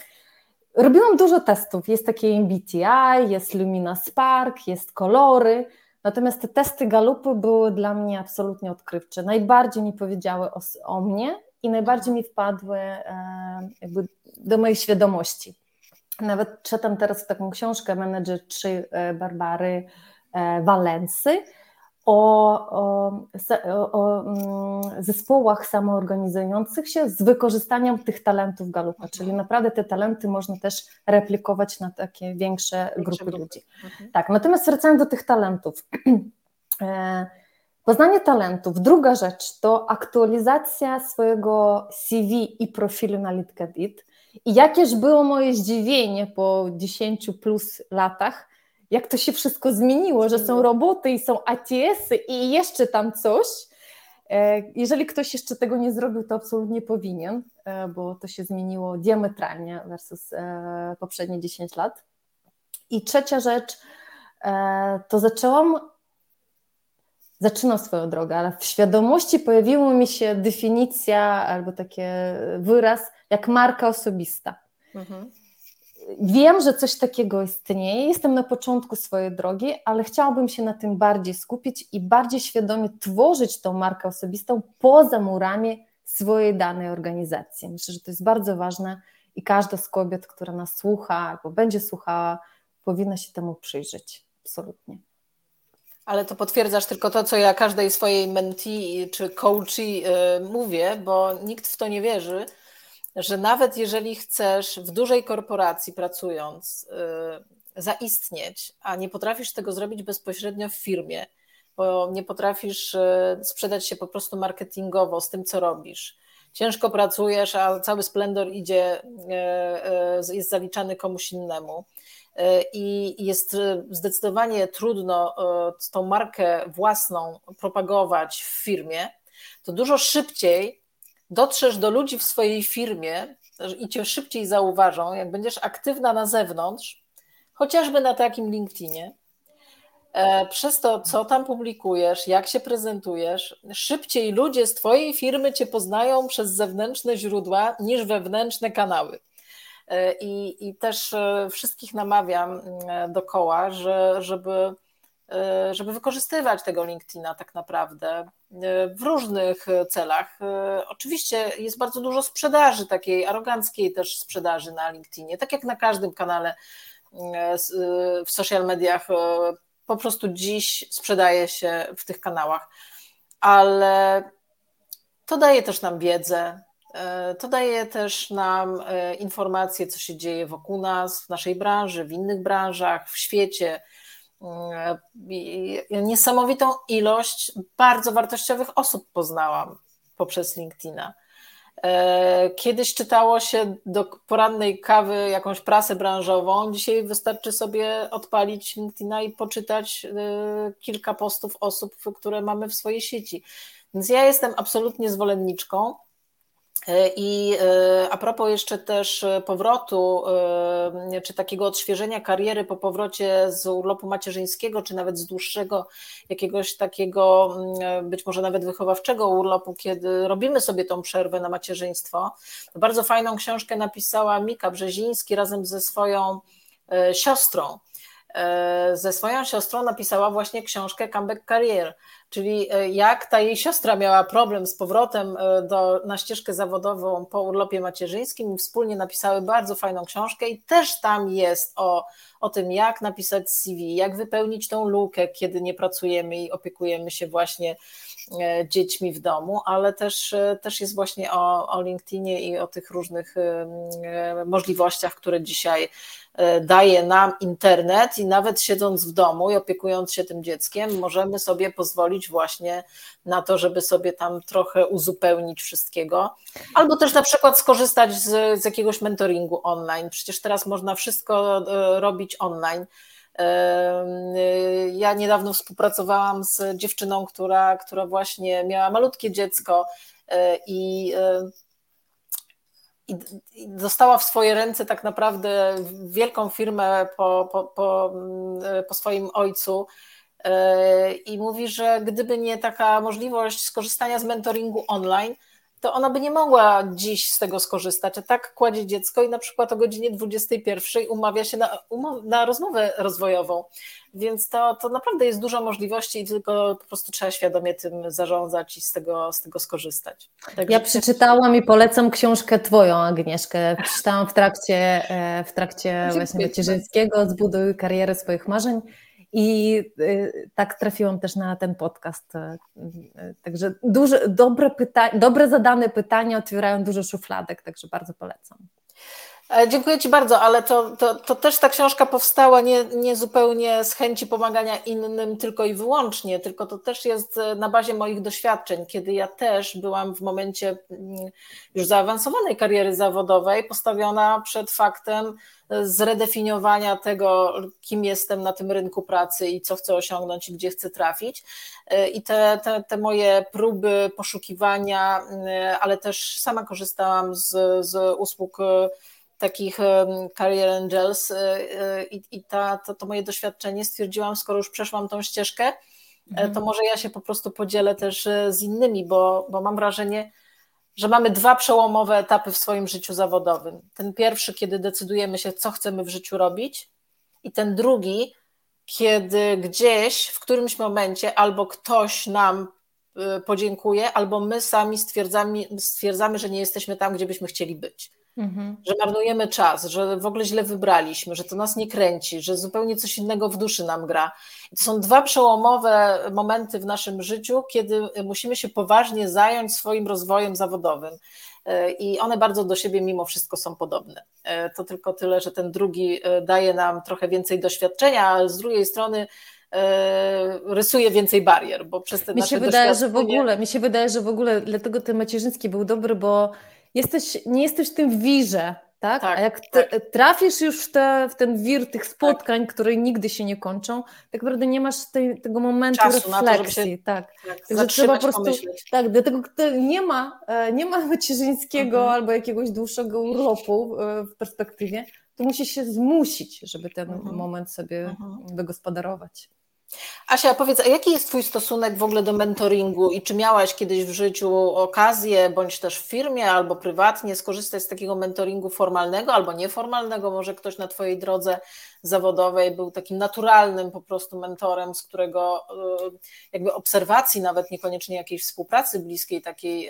robiłam dużo testów. Jest takie M B T I, jest Lumina Spark, jest kolory. Natomiast te testy Galupy były dla mnie absolutnie odkrywcze. Najbardziej mi powiedziały o, o mnie i najbardziej mi wpadły e, jakby do mojej świadomości. Nawet czytam teraz taką książkę Manager trzy e, Barbary e, Walęsy o, o, o, o zespołach samoorganizujących się z wykorzystaniem tych talentów Galupa, okay. Czyli naprawdę te talenty można też replikować na takie większe, większe grupy, grupy ludzi. Okay. Tak, natomiast wracając do tych talentów. e, Poznanie talentów. Druga rzecz to aktualizacja swojego C V i profilu na LinkedIn. I jakież było moje zdziwienie po dziesięciu plus latach, jak to się wszystko zmieniło, że są roboty i są A T S-y i jeszcze tam coś. Jeżeli ktoś jeszcze tego nie zrobił, to absolutnie powinien, bo to się zmieniło diametralnie versus poprzednie dziesięć lat. I trzecia rzecz, to zaczęłam Zaczynam swoją drogę, ale w świadomości pojawiła mi się definicja albo taki wyraz jak marka osobista. Mhm. Wiem, że coś takiego istnieje, jestem na początku swojej drogi, ale chciałabym się na tym bardziej skupić i bardziej świadomie tworzyć tą markę osobistą poza murami swojej danej organizacji. Myślę, że to jest bardzo ważne i każda z kobiet, która nas słucha albo będzie słuchała, powinna się temu przyjrzeć. Absolutnie. Ale to potwierdzasz tylko to, co ja każdej swojej mentee czy coachi mówię, bo nikt w to nie wierzy, że nawet jeżeli chcesz w dużej korporacji pracując zaistnieć, a nie potrafisz tego zrobić bezpośrednio w firmie, bo nie potrafisz sprzedać się po prostu marketingowo z tym, co robisz. Ciężko pracujesz, a cały splendor idzie, jest zaliczany komuś innemu. I jest zdecydowanie trudno tą markę własną propagować w firmie, to dużo szybciej dotrzesz do ludzi w swojej firmie i cię szybciej zauważą, jak będziesz aktywna na zewnątrz, chociażby na takim LinkedInie, przez to, co tam publikujesz, jak się prezentujesz, szybciej ludzie z twojej firmy cię poznają przez zewnętrzne źródła niż wewnętrzne kanały. I, i też wszystkich namawiam dokoła, że, żeby, żeby wykorzystywać tego LinkedIna tak naprawdę w różnych celach. Oczywiście jest bardzo dużo sprzedaży, takiej aroganckiej też sprzedaży na LinkedInie, tak jak na każdym kanale w social mediach, po prostu dziś sprzedaje się w tych kanałach, ale to daje też nam wiedzę, to daje też nam informacje, co się dzieje wokół nas, w naszej branży, w innych branżach, w świecie. I niesamowitą ilość bardzo wartościowych osób poznałam poprzez LinkedIna. Kiedyś czytało się do porannej kawy jakąś prasę branżową, dzisiaj wystarczy sobie odpalić LinkedIna i poczytać kilka postów osób, które mamy w swojej sieci. Więc ja jestem absolutnie zwolenniczką. I a propos jeszcze też powrotu, czy takiego odświeżenia kariery po powrocie z urlopu macierzyńskiego, czy nawet z dłuższego jakiegoś takiego, być może nawet wychowawczego urlopu, kiedy robimy sobie tą przerwę na macierzyństwo, to bardzo fajną książkę napisała Mika Brzeziński razem ze swoją siostrą. Ze swoją siostrą napisała właśnie książkę Comeback Career, czyli jak ta jej siostra miała problem z powrotem do, na ścieżkę zawodową po urlopie macierzyńskim i wspólnie napisały bardzo fajną książkę i też tam jest o, o tym, jak napisać C V, jak wypełnić tą lukę, kiedy nie pracujemy i opiekujemy się właśnie dziećmi w domu, ale też, też jest właśnie o, o LinkedInie i o tych różnych możliwościach, które dzisiaj daje nam internet i nawet siedząc w domu i opiekując się tym dzieckiem, możemy sobie pozwolić właśnie na to, żeby sobie tam trochę uzupełnić wszystkiego. Albo też na przykład skorzystać z, z jakiegoś mentoringu online. Przecież teraz można wszystko robić online. Ja niedawno współpracowałam z dziewczyną, która, która właśnie miała malutkie dziecko i, i dostała w swoje ręce tak naprawdę wielką firmę po, po, po, po swoim ojcu i mówi, że gdyby nie taka możliwość skorzystania z mentoringu online, to ona by nie mogła dziś z tego skorzystać, a tak kładzie dziecko i na przykład o godzinie dwudziestej pierwszej umawia się na, umow- na rozmowę rozwojową, więc to, to naprawdę jest dużo możliwości i tylko po prostu trzeba świadomie tym zarządzać i z tego, z tego skorzystać. Także... Ja przeczytałam i polecam książkę Twoją, Agnieszkę, przeczytałam w trakcie, w trakcie właśnie macierzyńskiego, Zbuduj karierę swoich marzeń. I tak trafiłam też na ten podcast. Także duże, dobre, pyta- dobre zadane pytania otwierają dużo szufladek, także bardzo polecam. Dziękuję Ci bardzo, ale to, to, to też ta książka powstała nie, nie zupełnie z chęci pomagania innym tylko i wyłącznie, tylko to też jest na bazie moich doświadczeń, kiedy ja też byłam w momencie już zaawansowanej kariery zawodowej postawiona przed faktem zredefiniowania tego, kim jestem na tym rynku pracy i co chcę osiągnąć i gdzie chcę trafić. I te, te, te moje próby poszukiwania, ale też sama korzystałam z, z usług takich career angels i, i ta, to, to moje doświadczenie stwierdziłam, skoro już przeszłam tą ścieżkę, mhm. to może ja się po prostu podzielę też z innymi, bo, bo mam wrażenie, że mamy dwa przełomowe etapy w swoim życiu zawodowym. Ten pierwszy, kiedy decydujemy się, co chcemy w życiu robić, i ten drugi, kiedy gdzieś, w którymś momencie albo ktoś nam podziękuje, albo my sami stwierdzamy, stwierdzamy, że nie jesteśmy tam, gdzie byśmy chcieli być. Mhm. Że marnujemy czas, że w ogóle źle wybraliśmy, że to nas nie kręci, że zupełnie coś innego w duszy nam gra. I to są dwa przełomowe momenty w naszym życiu, kiedy musimy się poważnie zająć swoim rozwojem zawodowym i one bardzo do siebie mimo wszystko są podobne. To tylko tyle, że ten drugi daje nam trochę więcej doświadczenia, ale z drugiej strony rysuje więcej barier, bo przez te mi nasze się wydaje, doświadczenie... że w ogóle, mi się wydaje, że w ogóle dlatego ten macierzyński był dobry, bo Jesteś, nie jesteś w tym wirze, tak? tak A jak te, tak. trafisz już w, te, w ten wir tych spotkań, tak. które nigdy się nie kończą, tak naprawdę nie masz te, tego momentu czasu refleksji. Na to, się, tak. tak Także trzeba po prostu. Pomyśleć. Tak, dlatego nie ma, nie ma macierzyńskiego mhm. albo jakiegoś dłuższego urlopu w perspektywie, to musisz się zmusić, żeby ten mhm. moment sobie mhm. wygospodarować. Asia, powiedz, a jaki jest Twój stosunek w ogóle do mentoringu i czy miałaś kiedyś w życiu okazję, bądź też w firmie albo prywatnie skorzystać z takiego mentoringu formalnego albo nieformalnego? Może ktoś na Twojej drodze zawodowej był takim naturalnym po prostu mentorem, z którego jakby obserwacji, nawet niekoniecznie jakiejś współpracy bliskiej, takiej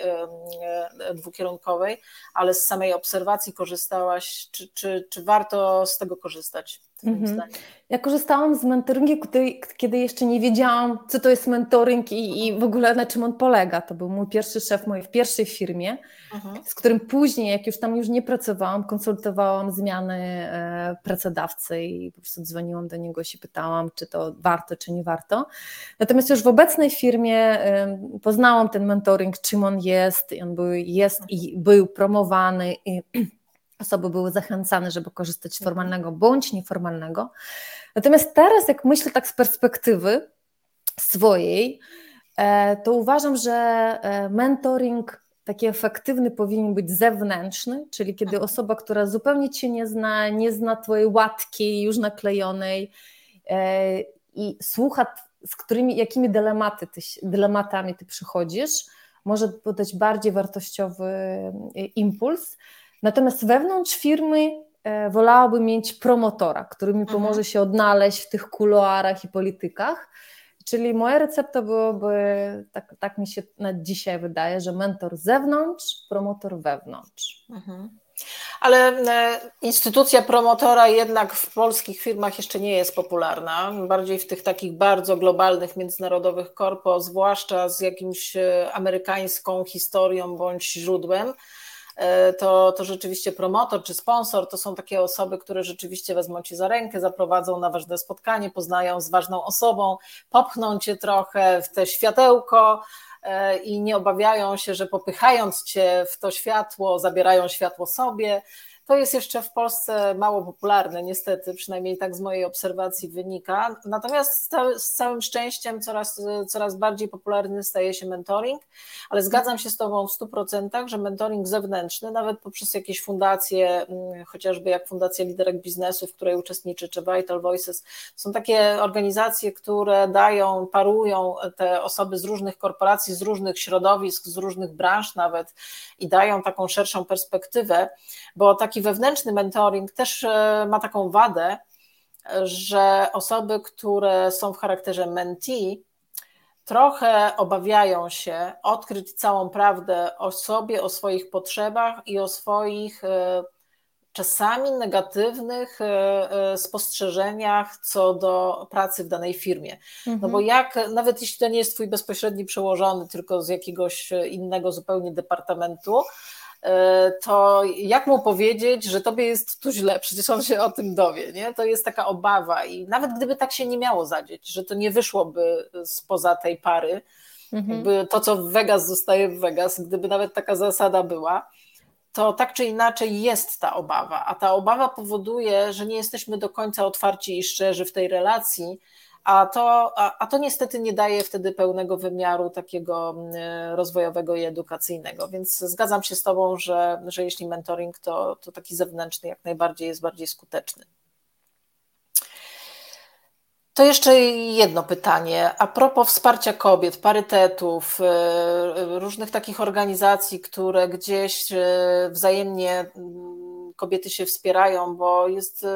dwukierunkowej, ale z samej obserwacji korzystałaś, czy, czy, czy warto z tego korzystać? Mhm. Ja korzystałam z mentoringu, kiedy, kiedy jeszcze nie wiedziałam, co to jest mentoring i, i w ogóle na czym on polega. To był mój pierwszy szef mojej, w pierwszej firmie, mhm. z którym później, jak już tam już nie pracowałam, konsultowałam zmiany e, pracodawcy i po prostu dzwoniłam do niego i się pytałam, czy to warto, czy nie warto. Natomiast już w obecnej firmie e, poznałam ten mentoring, czym on jest, i on był, jest i był promowany i osoby były zachęcane, żeby korzystać z formalnego bądź nieformalnego. Natomiast teraz, jak myślę tak z perspektywy swojej, to uważam, że mentoring taki efektywny powinien być zewnętrzny, czyli kiedy osoba, która zupełnie Cię nie zna, nie zna Twojej łatki już naklejonej i słucha, z którymi, jakimi dylematy ty, dylematami Ty przychodzisz, może podać bardziej wartościowy impuls. Natomiast wewnątrz firmy wolałabym mieć promotora, który mi pomoże się odnaleźć w tych kuluarach i politykach, czyli moja recepta byłaby, tak, tak mi się na dzisiaj wydaje, że mentor z zewnątrz, promotor wewnątrz. Mhm. ale instytucja promotora jednak w polskich firmach jeszcze nie jest popularna, bardziej w tych takich bardzo globalnych, międzynarodowych korpo, zwłaszcza z jakimś amerykańską historią bądź źródłem. To, to rzeczywiście promotor czy sponsor to są takie osoby, które rzeczywiście wezmą cię za rękę, zaprowadzą na ważne spotkanie, poznają z ważną osobą, popchną cię trochę w te światełko i nie obawiają się, że popychając cię w to światło, zabierają światło sobie. To jest jeszcze w Polsce mało popularne, niestety, przynajmniej tak z mojej obserwacji wynika. Natomiast z całym szczęściem coraz, coraz bardziej popularny staje się mentoring, ale zgadzam się z Tobą w stu procentach, że mentoring zewnętrzny, nawet poprzez jakieś fundacje, chociażby jak Fundacja Liderek Biznesu, w której uczestniczy, czy Vital Voices, są takie organizacje, które dają, parują te osoby z różnych korporacji, z różnych środowisk, z różnych branż nawet i dają taką szerszą perspektywę, bo taki wewnętrzny mentoring też ma taką wadę, że osoby, które są w charakterze mentee, trochę obawiają się odkryć całą prawdę o sobie, o swoich potrzebach i o swoich czasami negatywnych spostrzeżeniach co do pracy w danej firmie. Mhm. No bo jak, nawet jeśli to nie jest twój bezpośredni przełożony, tylko z jakiegoś innego zupełnie departamentu, to jak mu powiedzieć, że tobie jest tu źle, przecież on się o tym dowie, nie? To jest taka obawa i nawet gdyby tak się nie miało zadzieć, że to nie wyszłoby spoza tej pary, mhm. to co w Vegas zostaje w Vegas, gdyby nawet taka zasada była, to tak czy inaczej jest ta obawa, a ta obawa powoduje, że nie jesteśmy do końca otwarci i szczerzy w tej relacji, a to, a, a to niestety nie daje wtedy pełnego wymiaru takiego rozwojowego i edukacyjnego, więc zgadzam się z Tobą, że, że jeśli mentoring, to, to taki zewnętrzny jak najbardziej jest bardziej skuteczny. To jeszcze jedno pytanie. A propos wsparcia kobiet, parytetów, różnych takich organizacji, które gdzieś wzajemnie kobiety się wspierają, bo jest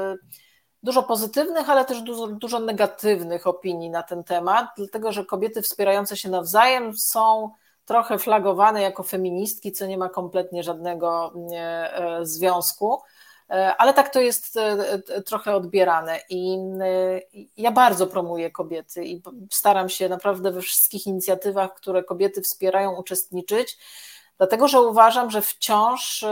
dużo pozytywnych, ale też dużo, dużo negatywnych opinii na ten temat, dlatego że kobiety wspierające się nawzajem są trochę flagowane jako feministki, co nie ma kompletnie żadnego związku, ale tak to jest trochę odbierane i ja bardzo promuję kobiety i staram się naprawdę we wszystkich inicjatywach, które kobiety wspierają, uczestniczyć, dlatego że uważam, że wciąż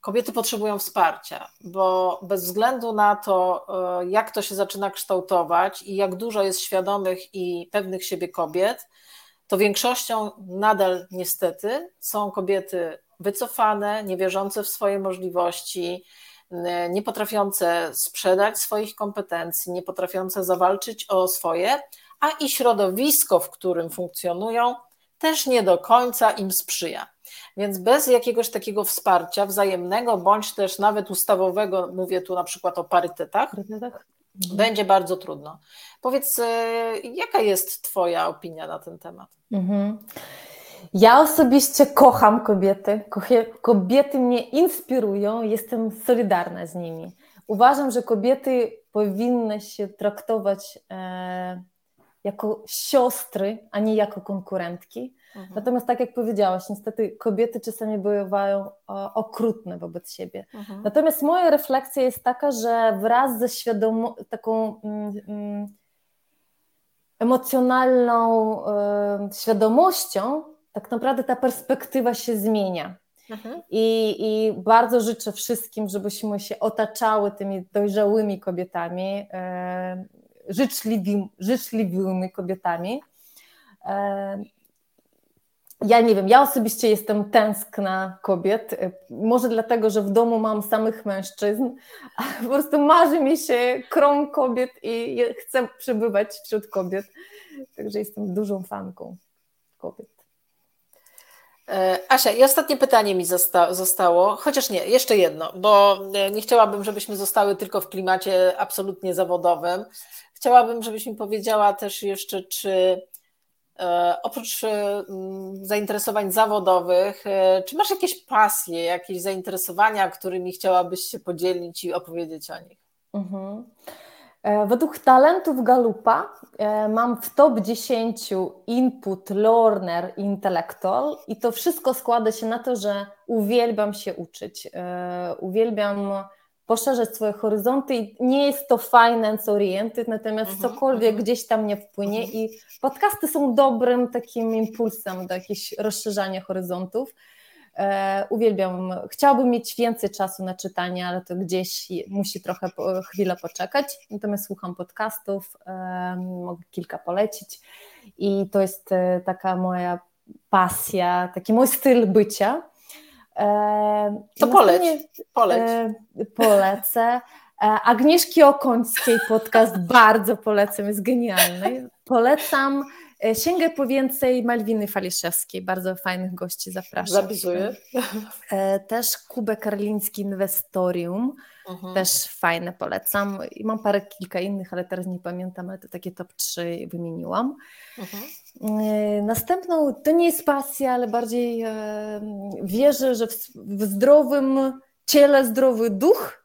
kobiety potrzebują wsparcia, bo bez względu na to, jak to się zaczyna kształtować i jak dużo jest świadomych i pewnych siebie kobiet, to większością nadal niestety są kobiety wycofane, niewierzące w swoje możliwości, nie potrafiące sprzedać swoich kompetencji, nie potrafiące zawalczyć o swoje, a i środowisko, w którym funkcjonują, też nie do końca im sprzyja. Więc bez jakiegoś takiego wsparcia wzajemnego, bądź też nawet ustawowego, mówię tu na przykład o parytetach, parytetach. Mhm. będzie bardzo trudno. Powiedz, jaka jest Twoja opinia na ten temat? Mhm. Ja osobiście kocham kobiety. Kobiety mnie inspirują, jestem solidarna z nimi. Uważam, że kobiety powinny się traktować e, jako siostry, a nie jako konkurentki. Natomiast tak jak powiedziałaś, niestety kobiety czasami bywają okrutne wobec siebie. Uh-huh. Natomiast moja refleksja jest taka, że wraz ze świadomo- taką mm, emocjonalną y, świadomością tak naprawdę ta perspektywa się zmienia. Uh-huh. I, I bardzo życzę wszystkim, żebyśmy się otaczały tymi dojrzałymi kobietami, y, życzliwymi, życzliwymi kobietami. Y, Ja nie wiem, ja osobiście jestem tęskna kobiet, może dlatego, że w domu mam samych mężczyzn, a po prostu marzy mi się krąg kobiet i chcę przebywać wśród kobiet, także jestem dużą fanką kobiet. Asia, i ostatnie pytanie mi zosta- zostało, chociaż nie, jeszcze jedno, bo nie chciałabym, żebyśmy zostały tylko w klimacie absolutnie zawodowym. Chciałabym, żebyś mi powiedziała też jeszcze, czy oprócz zainteresowań zawodowych, czy masz jakieś pasje, jakieś zainteresowania, którymi chciałabyś się podzielić i opowiedzieć o nich? Mhm. Według talentów Galupa mam w top dziesięć input, learner i intellectual i to wszystko składa się na to, że uwielbiam się uczyć, uwielbiam poszerzać swoje horyzonty i nie jest to finance oriented, natomiast uh-huh, cokolwiek uh-huh. gdzieś tam nie wpłynie uh-huh. i podcasty są dobrym takim impulsem do jakiegoś rozszerzania horyzontów. Uwielbiam, chciałabym mieć więcej czasu na czytanie, ale to gdzieś musi trochę po, chwilę poczekać, natomiast słucham podcastów, mogę kilka polecić i to jest taka moja pasja, taki mój styl bycia. To poleć, poleć. Polecę. Agnieszki Okońskiej podcast bardzo polecam, jest genialny. Polecam Sięgę po więcej Malwiny Faliszewskiej, bardzo fajnych gości zapraszam. Zapisuję. Też Kubę Karliński, Inwestorium, uh-huh. też fajne polecam. I mam parę, kilka innych, ale teraz nie pamiętam, ale to takie top trzy wymieniłam. Uh-huh. Następną, to nie jest pasja, ale bardziej wierzę, że w zdrowym ciele zdrowy duch,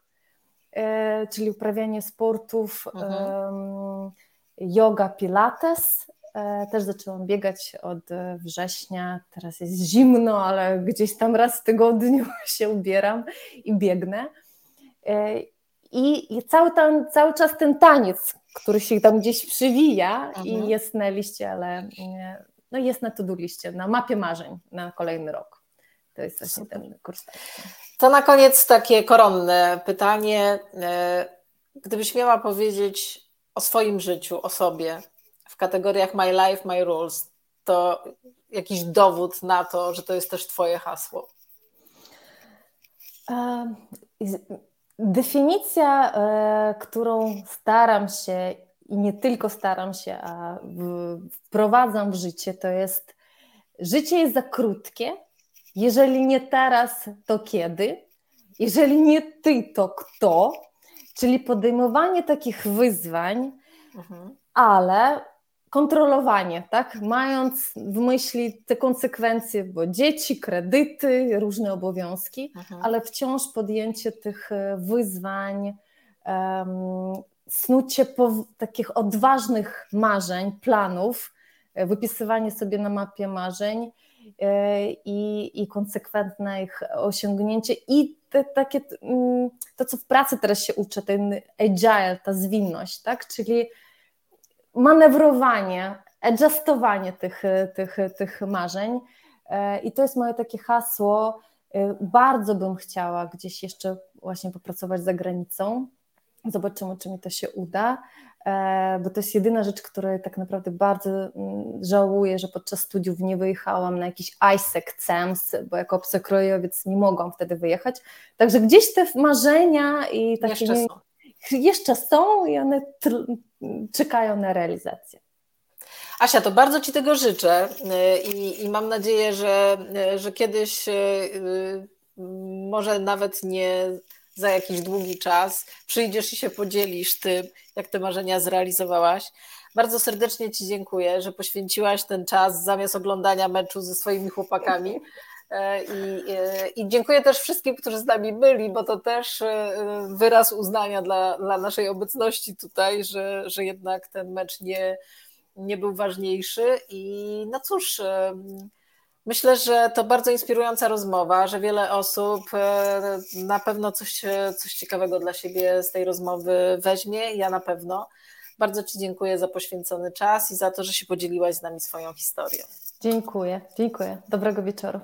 czyli uprawianie sportów, uh-huh. yoga, pilates. Też zaczęłam biegać od września, teraz jest zimno, ale gdzieś tam raz w tygodniu się ubieram i biegnę. I, i cały, tam, cały czas ten taniec, który się tam gdzieś przywija mhm. i jest na liście, ale no jest na to-do liście, na mapie marzeń na kolejny rok. To jest właśnie ten kurs. To na koniec takie koronne pytanie. Gdybyś miała powiedzieć o swoim życiu, o sobie, w kategoriach My Life, My Rules, to jakiś dowód na to, że to jest też twoje hasło? Definicja, którą staram się i nie tylko staram się, a wprowadzam w życie, to jest: życie jest za krótkie, jeżeli nie teraz, to kiedy? Jeżeli nie ty, to kto? Czyli podejmowanie takich wyzwań, mhm. ale kontrolowanie, tak? Mając w myśli te konsekwencje, bo dzieci, kredyty, różne obowiązki, aha. ale wciąż podjęcie tych wyzwań, um, snucie pow- takich odważnych marzeń, planów, wypisywanie sobie na mapie marzeń yy, i, i konsekwentne ich osiągnięcie i te, takie, to, co w pracy teraz się uczy, ten agile, ta zwinność, tak? Czyli manewrowanie, adjustowanie tych, tych, tych marzeń i to jest moje takie hasło. Bardzo bym chciała gdzieś jeszcze właśnie popracować za granicą. Zobaczymy, czy mi to się uda, bo to jest jedyna rzecz, której tak naprawdę bardzo żałuję, że podczas studiów nie wyjechałam na jakiś I S E C, C E M S, bo jako obcokrajowiec nie mogłam wtedy wyjechać. Także gdzieś te marzenia i takie... Jeszcze są. Jeszcze są i one tr- czekają na realizację. Asia, to bardzo ci tego życzę i, i mam nadzieję, że, że kiedyś, może nawet nie za jakiś długi czas, przyjdziesz i się podzielisz tym, jak te marzenia zrealizowałaś. Bardzo serdecznie ci dziękuję, że poświęciłaś ten czas zamiast oglądania meczu ze swoimi chłopakami. I, I dziękuję też wszystkim, którzy z nami byli, bo to też wyraz uznania dla, dla naszej obecności tutaj, że, że jednak ten mecz nie, nie był ważniejszy. I no cóż, myślę, że to bardzo inspirująca rozmowa, że wiele osób na pewno coś, coś ciekawego dla siebie z tej rozmowy weźmie, ja na pewno. Bardzo ci dziękuję za poświęcony czas i za to, że się podzieliłaś z nami swoją historią. Dziękuję, dziękuję. Dobrego wieczoru.